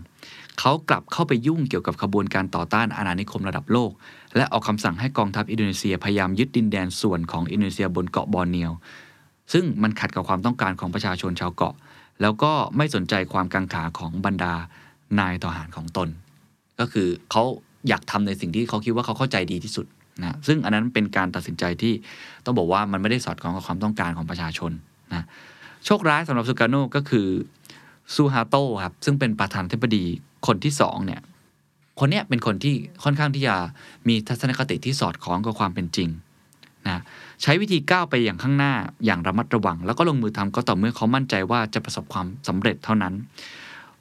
เขากลับเข้าไปยุ่งเกี่ยวกับขบวนการต่อต้านอาณานิคมระดับโลกและออกคำสั่งให้กองทัพอินโดนีเซียพยายามยึดดินแดนส่วนของอินโดนีเซียบนเกาะบอร์เนียวซึ่งมันขัดกับความต้องการของประชาชนชาวเกาะแล้วก็ไม่สนใจความกังขาของบรรดานายทหารของตนก็คือเขาอยากทำในสิ่งที่เขาคิดว่าเขาเข้าใจดีที่สุดนะซึ่งอันนั้นเป็นการตัดสินใจที่ต้องบอกว่ามันไม่ได้สอดคล้องกับความต้องการของประชาชนนะโชคร้ายสำหรับซูการ์โนก็คือซูฮาโตครับซึ่งเป็นประธานาธิบดีคนที่2เนี่ยคนเนี้ยเป็นคนที่ค่อนข้างที่จะมีทัศนคติที่สอดคล้องกับความเป็นจริงนะใช้วิธีก้าวไปอย่างข้างหน้าอย่างระมัดระวังแล้วก็ลงมือทำก็ต่อเมื่อเขามั่นใจว่าจะประสบความสำเร็จเท่านั้น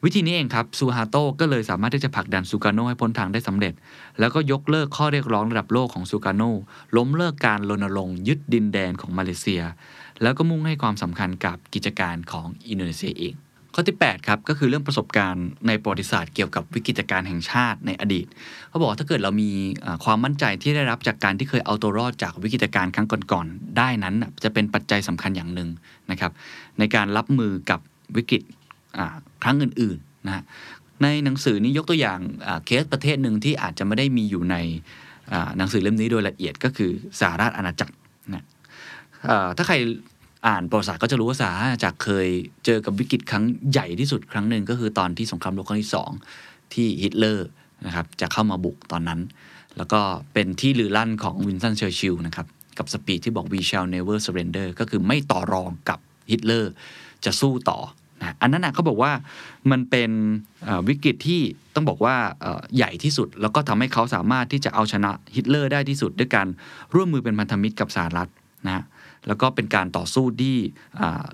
วิธีนี้เองครับซูฮาโตก็เลยสามารถที่จะผลักดันซูการ์โนให้พ้นทางได้สำเร็จแล้วก็ยกเลิกข้อเรียกร้องระดับโลกของซูการ์โนล้มเลิกการรณรงค์ยึดดินแดนของมาเลเซียแล้วก็มุ่งให้ความสำคัญกับกิจการของอินโดนีเซียเองข้อที่8ครับก็คือเรื่องประสบการณ์ในประวัติศาสตร์เกี่ยวกับวิกฤตการณ์แห่งชาติในอดีตเขาบอกว่าถ้าเกิดเรามีความมั่นใจที่ได้รับจากการที่เคยเอาตัวรอดจากวิกฤตการณ์ครั้งก่อนๆได้นั้นจะเป็นปัจจัยสำคัญอย่างหนึ่งนะครับในการรับมือกับวิกฤตครั้งอื่นๆนะในหนังสือนี้ยกตัวอย่างเคสประเทศหนึ่งที่อาจจะไม่ได้มีอยู่ในหนังสือเล่มนี้โดยละเอียดก็คือสหราชอาณาจักรนะถ้าใครอ่านประวัติศาสตร์ก็จะรู้ว่าสหราชอาณาจักรเคยเจอกับวิกฤตครั้งใหญ่ที่สุดครั้งหนึ่งก็คือตอนที่สงครามโลกครั้งที่2ที่ฮิตเลอร์นะครับจะเข้ามาบุกตอนนั้นแล้วก็เป็นที่ลือลั่นของวินสตันเชอร์ชิลล์นะครับกับสปีชที่บอก we shall never surrender ก็คือไม่ต่อรองกับฮิตเลอร์จะสู้ต่อนะอันนั้นนะเขาบอกว่ามันเป็นวิกฤตที่ต้องบอกว่าใหญ่ที่สุดแล้วก็ทำให้เขาสามารถที่จะเอาชนะฮิตเลอร์ได้ที่สุดด้วยการร่วมมือเป็นพันธมิตรกับสหรัฐนะแล้วก็เป็นการต่อสู้ที่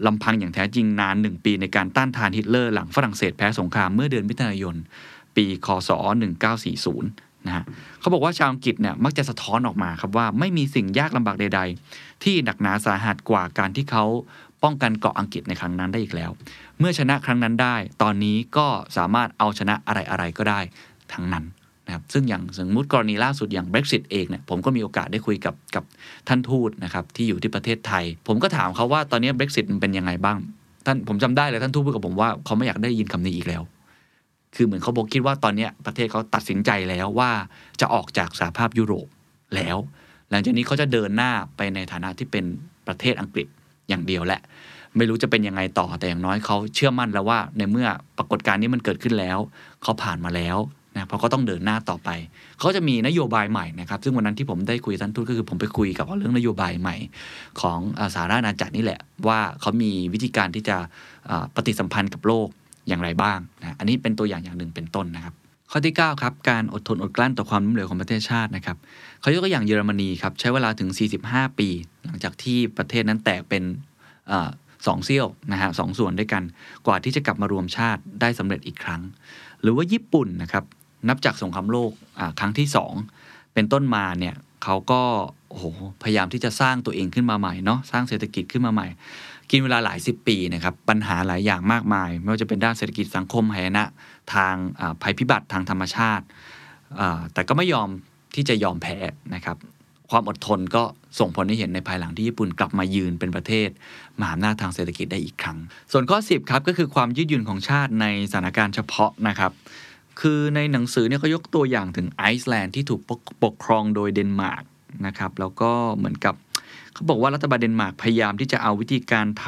ลำพังอย่างแท้จริงนาน1ปีในการต้านทานฮิตเลอร์หลังฝรั่งเศสแพ้สงครามเมื่อเดือนมิถุนายนปีคศ1940นะฮะเขาบอกว่าชาวอังกฤษเนี่ยมักจะสะท้อนออกมาครับว่าไม่มีสิ่งยากลำบากใดๆที่หนักหนาสาหัสกว่าการที่เขาป้องกันเกาะอังกฤษในครั้งนั้นได้อีกแล้วเมื่อชนะครั้งนั้นได้ตอนนี้ก็สามารถเอาชนะอะไรๆก็ได้ทั้งนั้นนะครับซึ่งอย่างสมมติกรณีล่าสุดอย่าง Brexit เองเนี่ยผมก็มีโอกาสได้คุยกับท่านทูตนะครับที่อยู่ที่ประเทศไทยผมก็ถามเขาว่าตอนนี้ Brexit มันเป็นยังไงบ้างท่านผมจำได้เลยท่านทูตพูดกับผมว่าเขาไม่อยากได้ยินคำนี้อีกแล้วคือเหมือนเขาบอกคิดว่าตอนนี้ประเทศเขาตัดสินใจแล้วว่าจะออกจากสหภาพยุโรปแล้วหลังจากนี้เขาจะเดินหน้าไปในฐานะที่เป็นประเทศอังกฤษอย่างเดียวแหละไม่รู้จะเป็นยังไงต่อแต่อย่างน้อยเขาเชื่อมั่นแล้วว่าในเมื่อปรากฏการณ์นี้มันเกิดขึ้นแล้วเขาผ่านมาแล้ว นะเพราะก็ต้องเดินหน้าต่อไปเขาจะมีนโยบายใหม่นะครับซึ่งวันนั้นที่ผมได้คุยท่านทูตก็คือผมไปคุยกับเรื่องนโยบายใหม่ของสหราชอาณาจักรนี่แหละว่าเขามีวิธีการที่จะปฏิสัมพันธ์กับโลกอย่างไรบ้างนะอันนี้เป็นตัวอย่างอย่างหนึ่งเป็นต้นนะครับข้อที่9ครับการอดทนอดกลั้นต่อความล้มเหลวของประเทศชาตินะครับเขายกตัวอย่างเยอรมนีครับใช้เวลาถึง45ปีหลังจากที่ประเทศนั้นแตกเป็น2เสี้ยวนะฮะ2ส่วนด้วยกันกว่าที่จะกลับมารวมชาติได้สำเร็จอีกครั้งหรือว่าญี่ปุ่นนะครับนับจากสงครามโลกครั้งที่2เป็นต้นมาเนี่ยเขาก็โอ้โหพยายามที่จะสร้างตัวเองขึ้นมาใหม่เนาะสร้างเศรษฐกิจขึ้นมาใหม่กินเวลาหลาย10ปีนะครับปัญหาหลายอย่างมากมายไม่ว่าจะเป็นด้านเศรษฐกิจสังคมหายนะทางภัยพิบัติทางธรรมชาติแต่ก็ไม่ยอมที่จะยอมแพ้นะครับความอดทนก็ส่งผลให้เห็นในภายหลังที่ญี่ปุ่นกลับมายืนเป็นประเทศมหาอำนาจทางเศรษฐกิจได้อีกครั้งส่วนข้อ10ครับก็คือความยืดหยุ่นของชาติในสถานการณ์เฉพาะนะครับคือในหนังสือเนี่ยเขายกตัวอย่างถึงไอซ์แลนด์ที่ถูกปกครองโดยเดนมาร์กนะครับแล้วก็เหมือนกับเขาบอกว่ารัฐบาลเดนมาร์กพยายามที่จะเอาวิธีการท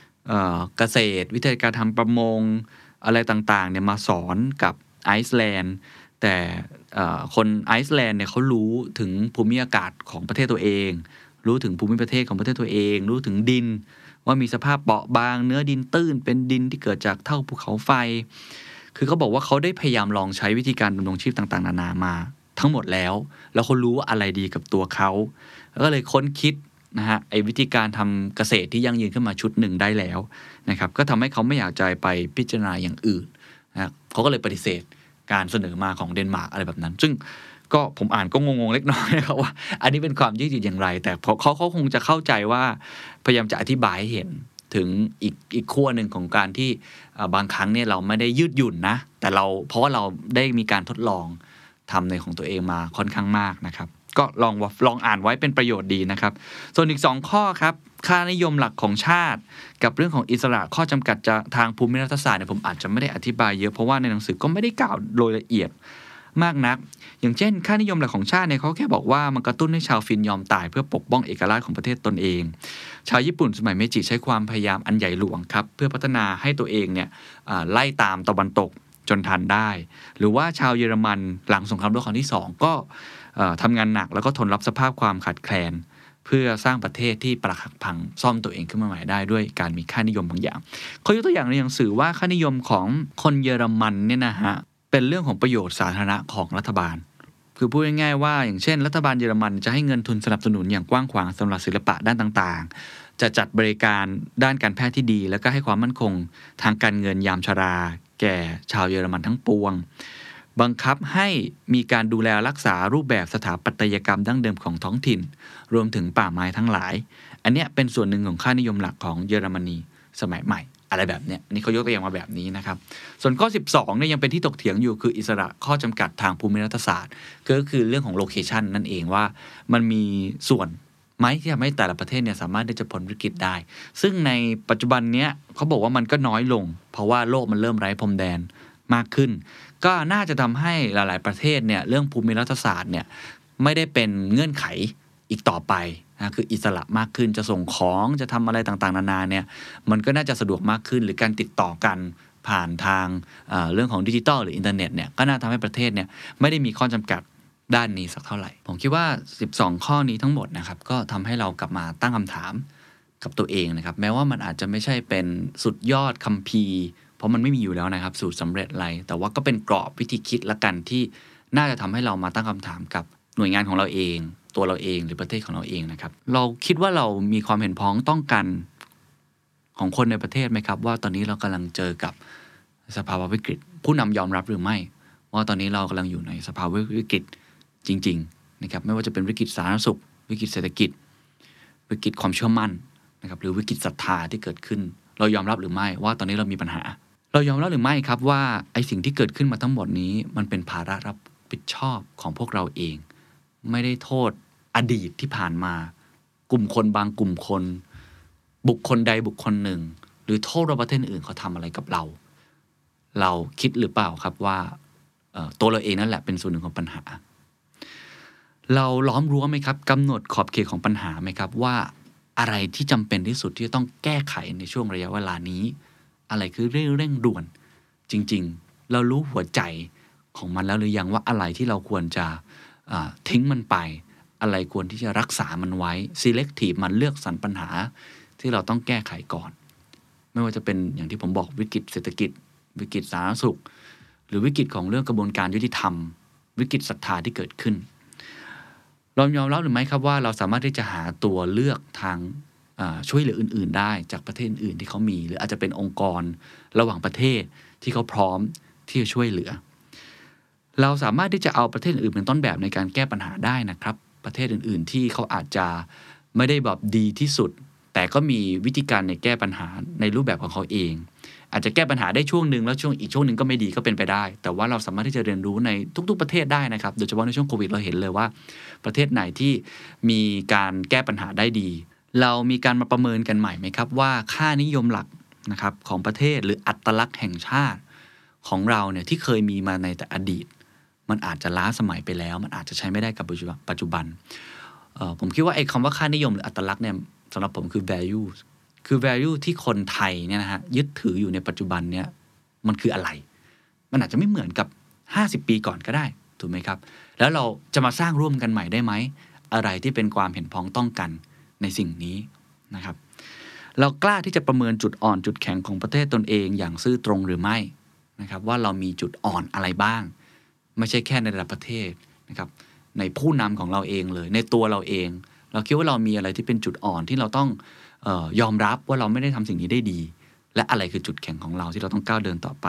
ำเกษตรวิธีการทำประมงอะไรต่างๆเนี่ยมาสอนกับไอซ์แลนด์แต่คนไอซ์แลนด์เนี่ยเขารู้ถึงภูมิอากาศของประเทศตัวเองรู้ถึงภูมิประเทศของประเทศตัวเองรู้ถึงดินว่ามีสภาพเปราะบางเนื้อดินตื้นเป็นดินที่เกิดจากเท่าภูเขาไฟคือเขาบอกว่าเขาได้พยายามลองใช้วิธีการดำรงชีพต่างๆนานามาทั้งหมดแล้วแล้วเขารู้ว่าอะไรดีกับตัวเขาแล้วก็เลยค้นคิดนะฮะไอ้วิธีการทำเกษตรที่ยั่งยืนขึ้นมาชุดหนึ่งได้แล้วนะครับก็ทำให้เขาไม่อยากจะไปพิจารณาอย่างอื่นนะเขาก็เลยปฏิเสธการเสนอมาของเดนมาร์กอะไรแบบนั้นซึ่งก็ผมอ่านก็งงๆเล็กน้อยนะครับว่าอันนี้เป็นความยืดหยุ่นอย่างไรแต่เขาคงจะเข้าใจว่าพยายามจะอธิบายให้เห็นถึงอีกขั้วหนึ่งของการที่บางครั้งเนี่ยเราไม่ได้ยืดหยุ่นนะแต่เราเพราะว่าเราได้มีการทดลองทำในของตัวเองมาค่อนข้างมากนะครับก็ลองอ่านไว้เป็นประโยชน์ดีนะครับส่วนอีก2ข้อครับค่านิยมหลักของชาติกับเรื่องของอิสระข้อจำกัดทางภูมิรัฐศาสตร์เนี่ยผมอาจจะไม่ได้อธิบายเยอะเพราะว่าในหนังสือก็ไม่ได้กล่าวโดยละเอียดมากนักอย่างเช่นค่านิยมหลักของชาติเนี่ยเขาแค่บอกว่ามันกระตุ้นให้ชาวฟินยอมตายเพื่อปกป้องเอกราชของประเทศตนเองชาวญี่ปุ่นสมัยเมจิใช้ความพยายามอันใหญ่หลวงครับเพื่อพัฒนาให้ตัวเองเนี่ยไล่ตามตะวันตกจนทันได้หรือว่าชาวเยอรมันหลังสงครามโลกครั้งที่2ก็ทำงานหนักแล้วก็ทนรับสภาพความขาดแคลนเพื่อสร้างประเทศที่ปรักหักพังซ่อมตัวเองขึ้นมาใหม่ได้ด้วยการมีค่านิยมบางอย่างเขายกตัวอย่างในหนังสือว่าค่านิยมของคนเยอรมันเนี่ยนะฮะเป็นเรื่องของประโยชน์สาธารณะของรัฐบาลคือพูดง่ายๆว่าอย่างเช่นรัฐบาลเยอรมันจะให้เงินทุนสนับสนุนอย่างกว้างขวางสำหรับศิลปะด้านต่างๆจะจัดบริการด้านการแพทย์ที่ดีแล้วก็ให้ความมั่นคงทางการเงินยามชราแก่ชาวเยอรมันทั้งปวงบังคับให้มีการดูแลรักษารูปแบบสถาปัตยกรรมดั้งเดิมของท้องถิ่นรวมถึงป่าไม้ทั้งหลายอันนี้เป็นส่วนหนึ่งของค่านิยมหลักของเยอรมนีสมัยใหม่อะไรแบบเนี้ยนี่เขายกตัวอย่างมาแบบนี้นะครับส่วนข้อ12เนี่ยยังเป็นที่ตกเถียงอยู่คืออิสระข้อจำกัดทางภูมิรัฐศาสตร์ก็คือเรื่องของโลเคชันนั่นเองว่ามันมีส่วนไหมที่ทำให้แต่ละประเทศเนี่ยสามารถที่จะพ้นวิกฤตได้ซึ่งในปัจจุบันเนี้ยเขาบอกว่ามันก็น้อยลงเพราะว่าโลกมันเริ่มไร้พรมแดนมากขึ้นก็น่าจะทำให้หลายๆประเทศเนี่ยเรื่องภูมิรัฐศาสตร์เนี่ยไม่ได้เป็นเงื่อนไขอีกต่อไปนะคืออิสระมากขึ้นจะส่งของจะทำอะไรต่างๆนานาเนี่ยมันก็น่าจะสะดวกมากขึ้นหรือการติดต่อกันผ่านทางเรื่องของดิจิทัลหรืออินเทอร์เน็ตเนี่ยก็น่าทำให้ประเทศเนี่ยไม่ได้มีข้อจำกัดด้านนี้สักเท่าไหร่ผมคิดว่า12ข้อนี้ทั้งหมดนะครับก็ทำให้เรากลับมาตั้งคำถามกับตัวเองนะครับแม้ว่ามันอาจจะไม่ใช่เป็นสุดยอดคัมภีร์เพราะมันไม่มีอยู่แล้วนะครับสูตรสำเร็จอะไรแต่ว่าก็เป็นกรอบวิธีคิดละกันที่น่าจะทำให้เรามาตั้งคำถามกับหน่วยงานของเราเองตัวเราเองหรือประเทศของเราเองนะครับเราคิดว่าเรามีความเห็นพ้องต้องกันของคนในประเทศไหมครับว่าตอนนี้เรากำลังเจอกับสภาวะวิกฤตผู้นำยอมรับหรือไม่ว่าตอนนี้เรากำลังอยู่ในสภาวะวิกฤตจริงๆนะครับไม่ว่าจะเป็นวิกฤตสาธารณสุขวิกฤตเศรษฐกิจวิกฤตความเชื่อมั่นนะครับหรือวิกฤตศรัทธาที่เกิดขึ้นเรายอมรับหรือไม่ว่าตอนนี้เรามีปัญหาเรายอมรับหรือไม่ครับว่าไอ้สิ่งที่เกิดขึ้นมาทั้งหมดนี้มันเป็นภาระรับผิดชอบของพวกเราเองไม่ได้โทษอดีตที่ผ่านมากลุ่มคนบางกลุ่มคนบุคคลใดบุคคลหนึ่งหรือโทษประเทศอื่นเขาทำอะไรกับเราเราคิดหรือเปล่าครับว่าตัวเราเองนั่นแหละเป็นส่วนหนึ่งของปัญหาเราล้อมรั้วไหมครับกำหนดขอบเขตของปัญหาไหมครับว่าอะไรที่จำเป็นที่สุดที่จะต้องแก้ไขในช่วงระยะเวลานี้อะไรคือเร่งด่วนจริงๆเรารู้หัวใจ ของมันแล้วหรือยังว่าอะไรที่เราควรจะทิ้งมันไปอะไรควรที่จะรักษามันไว้ selective มันเลือกสรรปัญหาที่เราต้องแก้ไขก่อนไม่ว่าจะเป็นอย่างที่ผมบอกวิกฤตเศรษฐกิจวิกฤตสาธารณสุขหรือวิกฤตของเรื่องกระบวนการยุติธรรมวิกฤตศรัทธาที่เกิดขึ้นเรายอมรับหรือไม่ครับว่าเราสามารถที่จะหาตัวเลือกทางช่วยเหลืออื่นๆได้จากประเทศอื่นที่เขามีหรืออาจจะเป็นองค์กรระหว่างประเทศที่เขาพร้อมที่จะช่วยเหลือเราสามารถที่จะเอาประเทศอื่นเป็นต้นแบบในการแก้ปัญหาได้นะครับประเทศอื่นๆที่เขาอาจจะไม่ได้แบบดีที่สุดแต่ก็มีวิธีการในแก้ปัญหาในรูปแบบของเขาเองอาจจะแก้ปัญหาได้ช่วงนึงแล้วช่วงอีกช่วงนึงก็ไม่ดีก็เป็นไปได้แต่ว่าเราสามารถที่จะเรียนรู้ในทุกๆประเทศได้นะครับโดยเฉพาะในช่วงโควิดเราเห็นเลยว่าประเทศไหนที่มีการแก้ปัญหาได้ดีเรามีการมาประเมินกันใหม่ไหมครับว่าค่านิยมหลักนะครับของประเทศหรืออัตลักษณ์แห่งชาติของเราเนี่ยที่เคยมีมาในแต่อดีตมันอาจจะล้าสมัยไปแล้วมันอาจจะใช้ไม่ได้กับปัจจุบันผมคิดว่าไอ้คำว่าค่านิยมหรืออัตลักษณ์เนี่ยสำหรับผมคือ value คือ value ที่คนไทยเนี่ยนะฮะยึดถืออยู่ในปัจจุบันเนี่ยมันคืออะไรมันอาจจะไม่เหมือนกับ50ปีก่อนก็ได้ถูกไหมครับแล้วเราจะมาสร้างร่วมกันใหม่ได้ไหมอะไรที่เป็นความเห็นพ้องต้องกันในสิ่งนี้นะครับเรากล้าที่จะประเมินจุดอ่อนจุดแข็งของประเทศตนเองอย่างซื่อตรงหรือไม่นะครับว่าเรามีจุดอ่อนอะไรบ้างไม่ใช่แค่ในระดับประเทศนะครับในผู้นำของเราเองเลยในตัวเราเองเราคิดว่าเรามีอะไรที่เป็นจุดอ่อนที่เราต้องยอมรับว่าเราไม่ได้ทำสิ่งนี้ได้ดีและอะไรคือจุดแข็งของเราที่เราต้องก้าวเดินต่อไป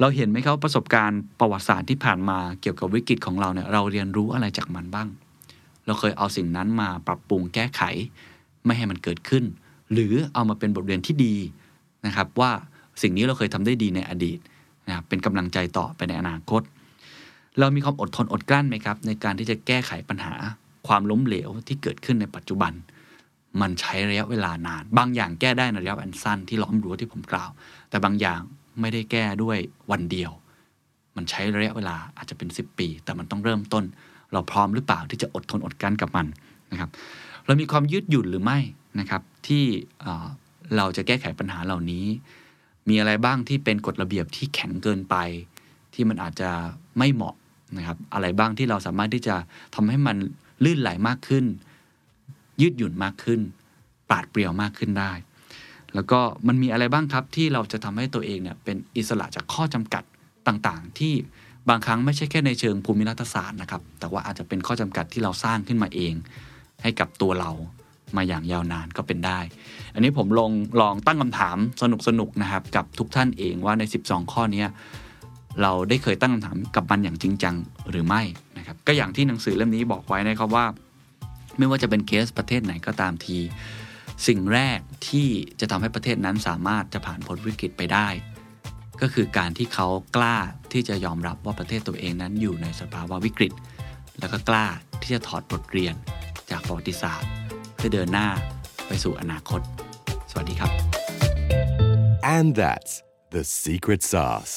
เราเห็นไหมครับประสบการณ์ประวัติศาสตร์ที่ผ่านมาเกี่ยวกับวิกฤตของเราเนี่ยเราเรียนรู้อะไรจากมันบ้างเราเคยเอาสิ่งนั้นมาปรับปรุงแก้ไขไม่ให้มันเกิดขึ้นหรือเอามาเป็นบทเรียนที่ดีนะครับว่าสิ่งนี้เราเคยทำได้ดีในอดีตนะครับเป็นกำลังใจต่อไปในอนาคตเรามีความอดทนอดกลั้นไหมครับในการที่จะแก้ไขปัญหาความล้มเหลวที่เกิดขึ้นในปัจจุบันมันใช้ระยะเวลานานบางอย่างแก้ได้ในระยะอันสั้นที่ล้อมรั้วที่ผมกล่าวแต่บางอย่างไม่ได้แก้ด้วยวันเดียวมันใช้ระยะเวลาอาจจะเป็น10ปีแต่มันต้องเริ่มต้นเราพร้อมหรือเปล่าที่จะอดทนอดกลั้นกับมันนะครับเรามีความยืดหยุ่นหรือไม่นะครับที่เราจะแก้ไขปัญหาเหล่านี้มีอะไรบ้างที่เป็นกฎระเบียบที่แข็งเกินไปที่มันอาจจะไม่เหมาะนะครับอะไรบ้างที่เราสามารถที่จะทำให้มันลื่นไหลมากขึ้นยืดหยุ่นมากขึ้นปราดเปรียวมากขึ้นได้แล้วก็มันมีอะไรบ้างครับที่เราจะทำให้ตัวเองเนี่ยเป็นอิสระจากข้อจำกัดต่างๆที่บางครั้งไม่ใช่แค่ในเชิงภูมิรัฐศาสตร์นะครับแต่ว่าอาจจะเป็นข้อจำกัดที่เราสร้างขึ้นมาเองให้กับตัวเรามาอย่างยาวนานก็เป็นได้อันนี้ผมลองตั้งคำถามสนุกๆนะครับกับทุกท่านเองว่าใน12ข้อนี้เราได้เคยตั้งคำถามกับมันอย่างจริงจังหรือไม่นะครับก็อย่างที่หนังสือเล่มนี้บอกไว้นะครับว่าไม่ว่าจะเป็นเคสประเทศไหนก็ตามทีสิ่งแรกที่จะทำให้ประเทศนั้นสามารถจะผ่านพ้นวิกฤตไปได้ก็คือการที่เขากล้าที่จะยอมรับว่าประเทศตัวเองนั้นอยู่ในสภาวะวิกฤตแล้วก็กล้าที่จะถอดบทเรียนจากประวัติศาสตร์เพื่อเดินหน้าไปสู่อนาคตสวัสดีครับ And that's the secret sauce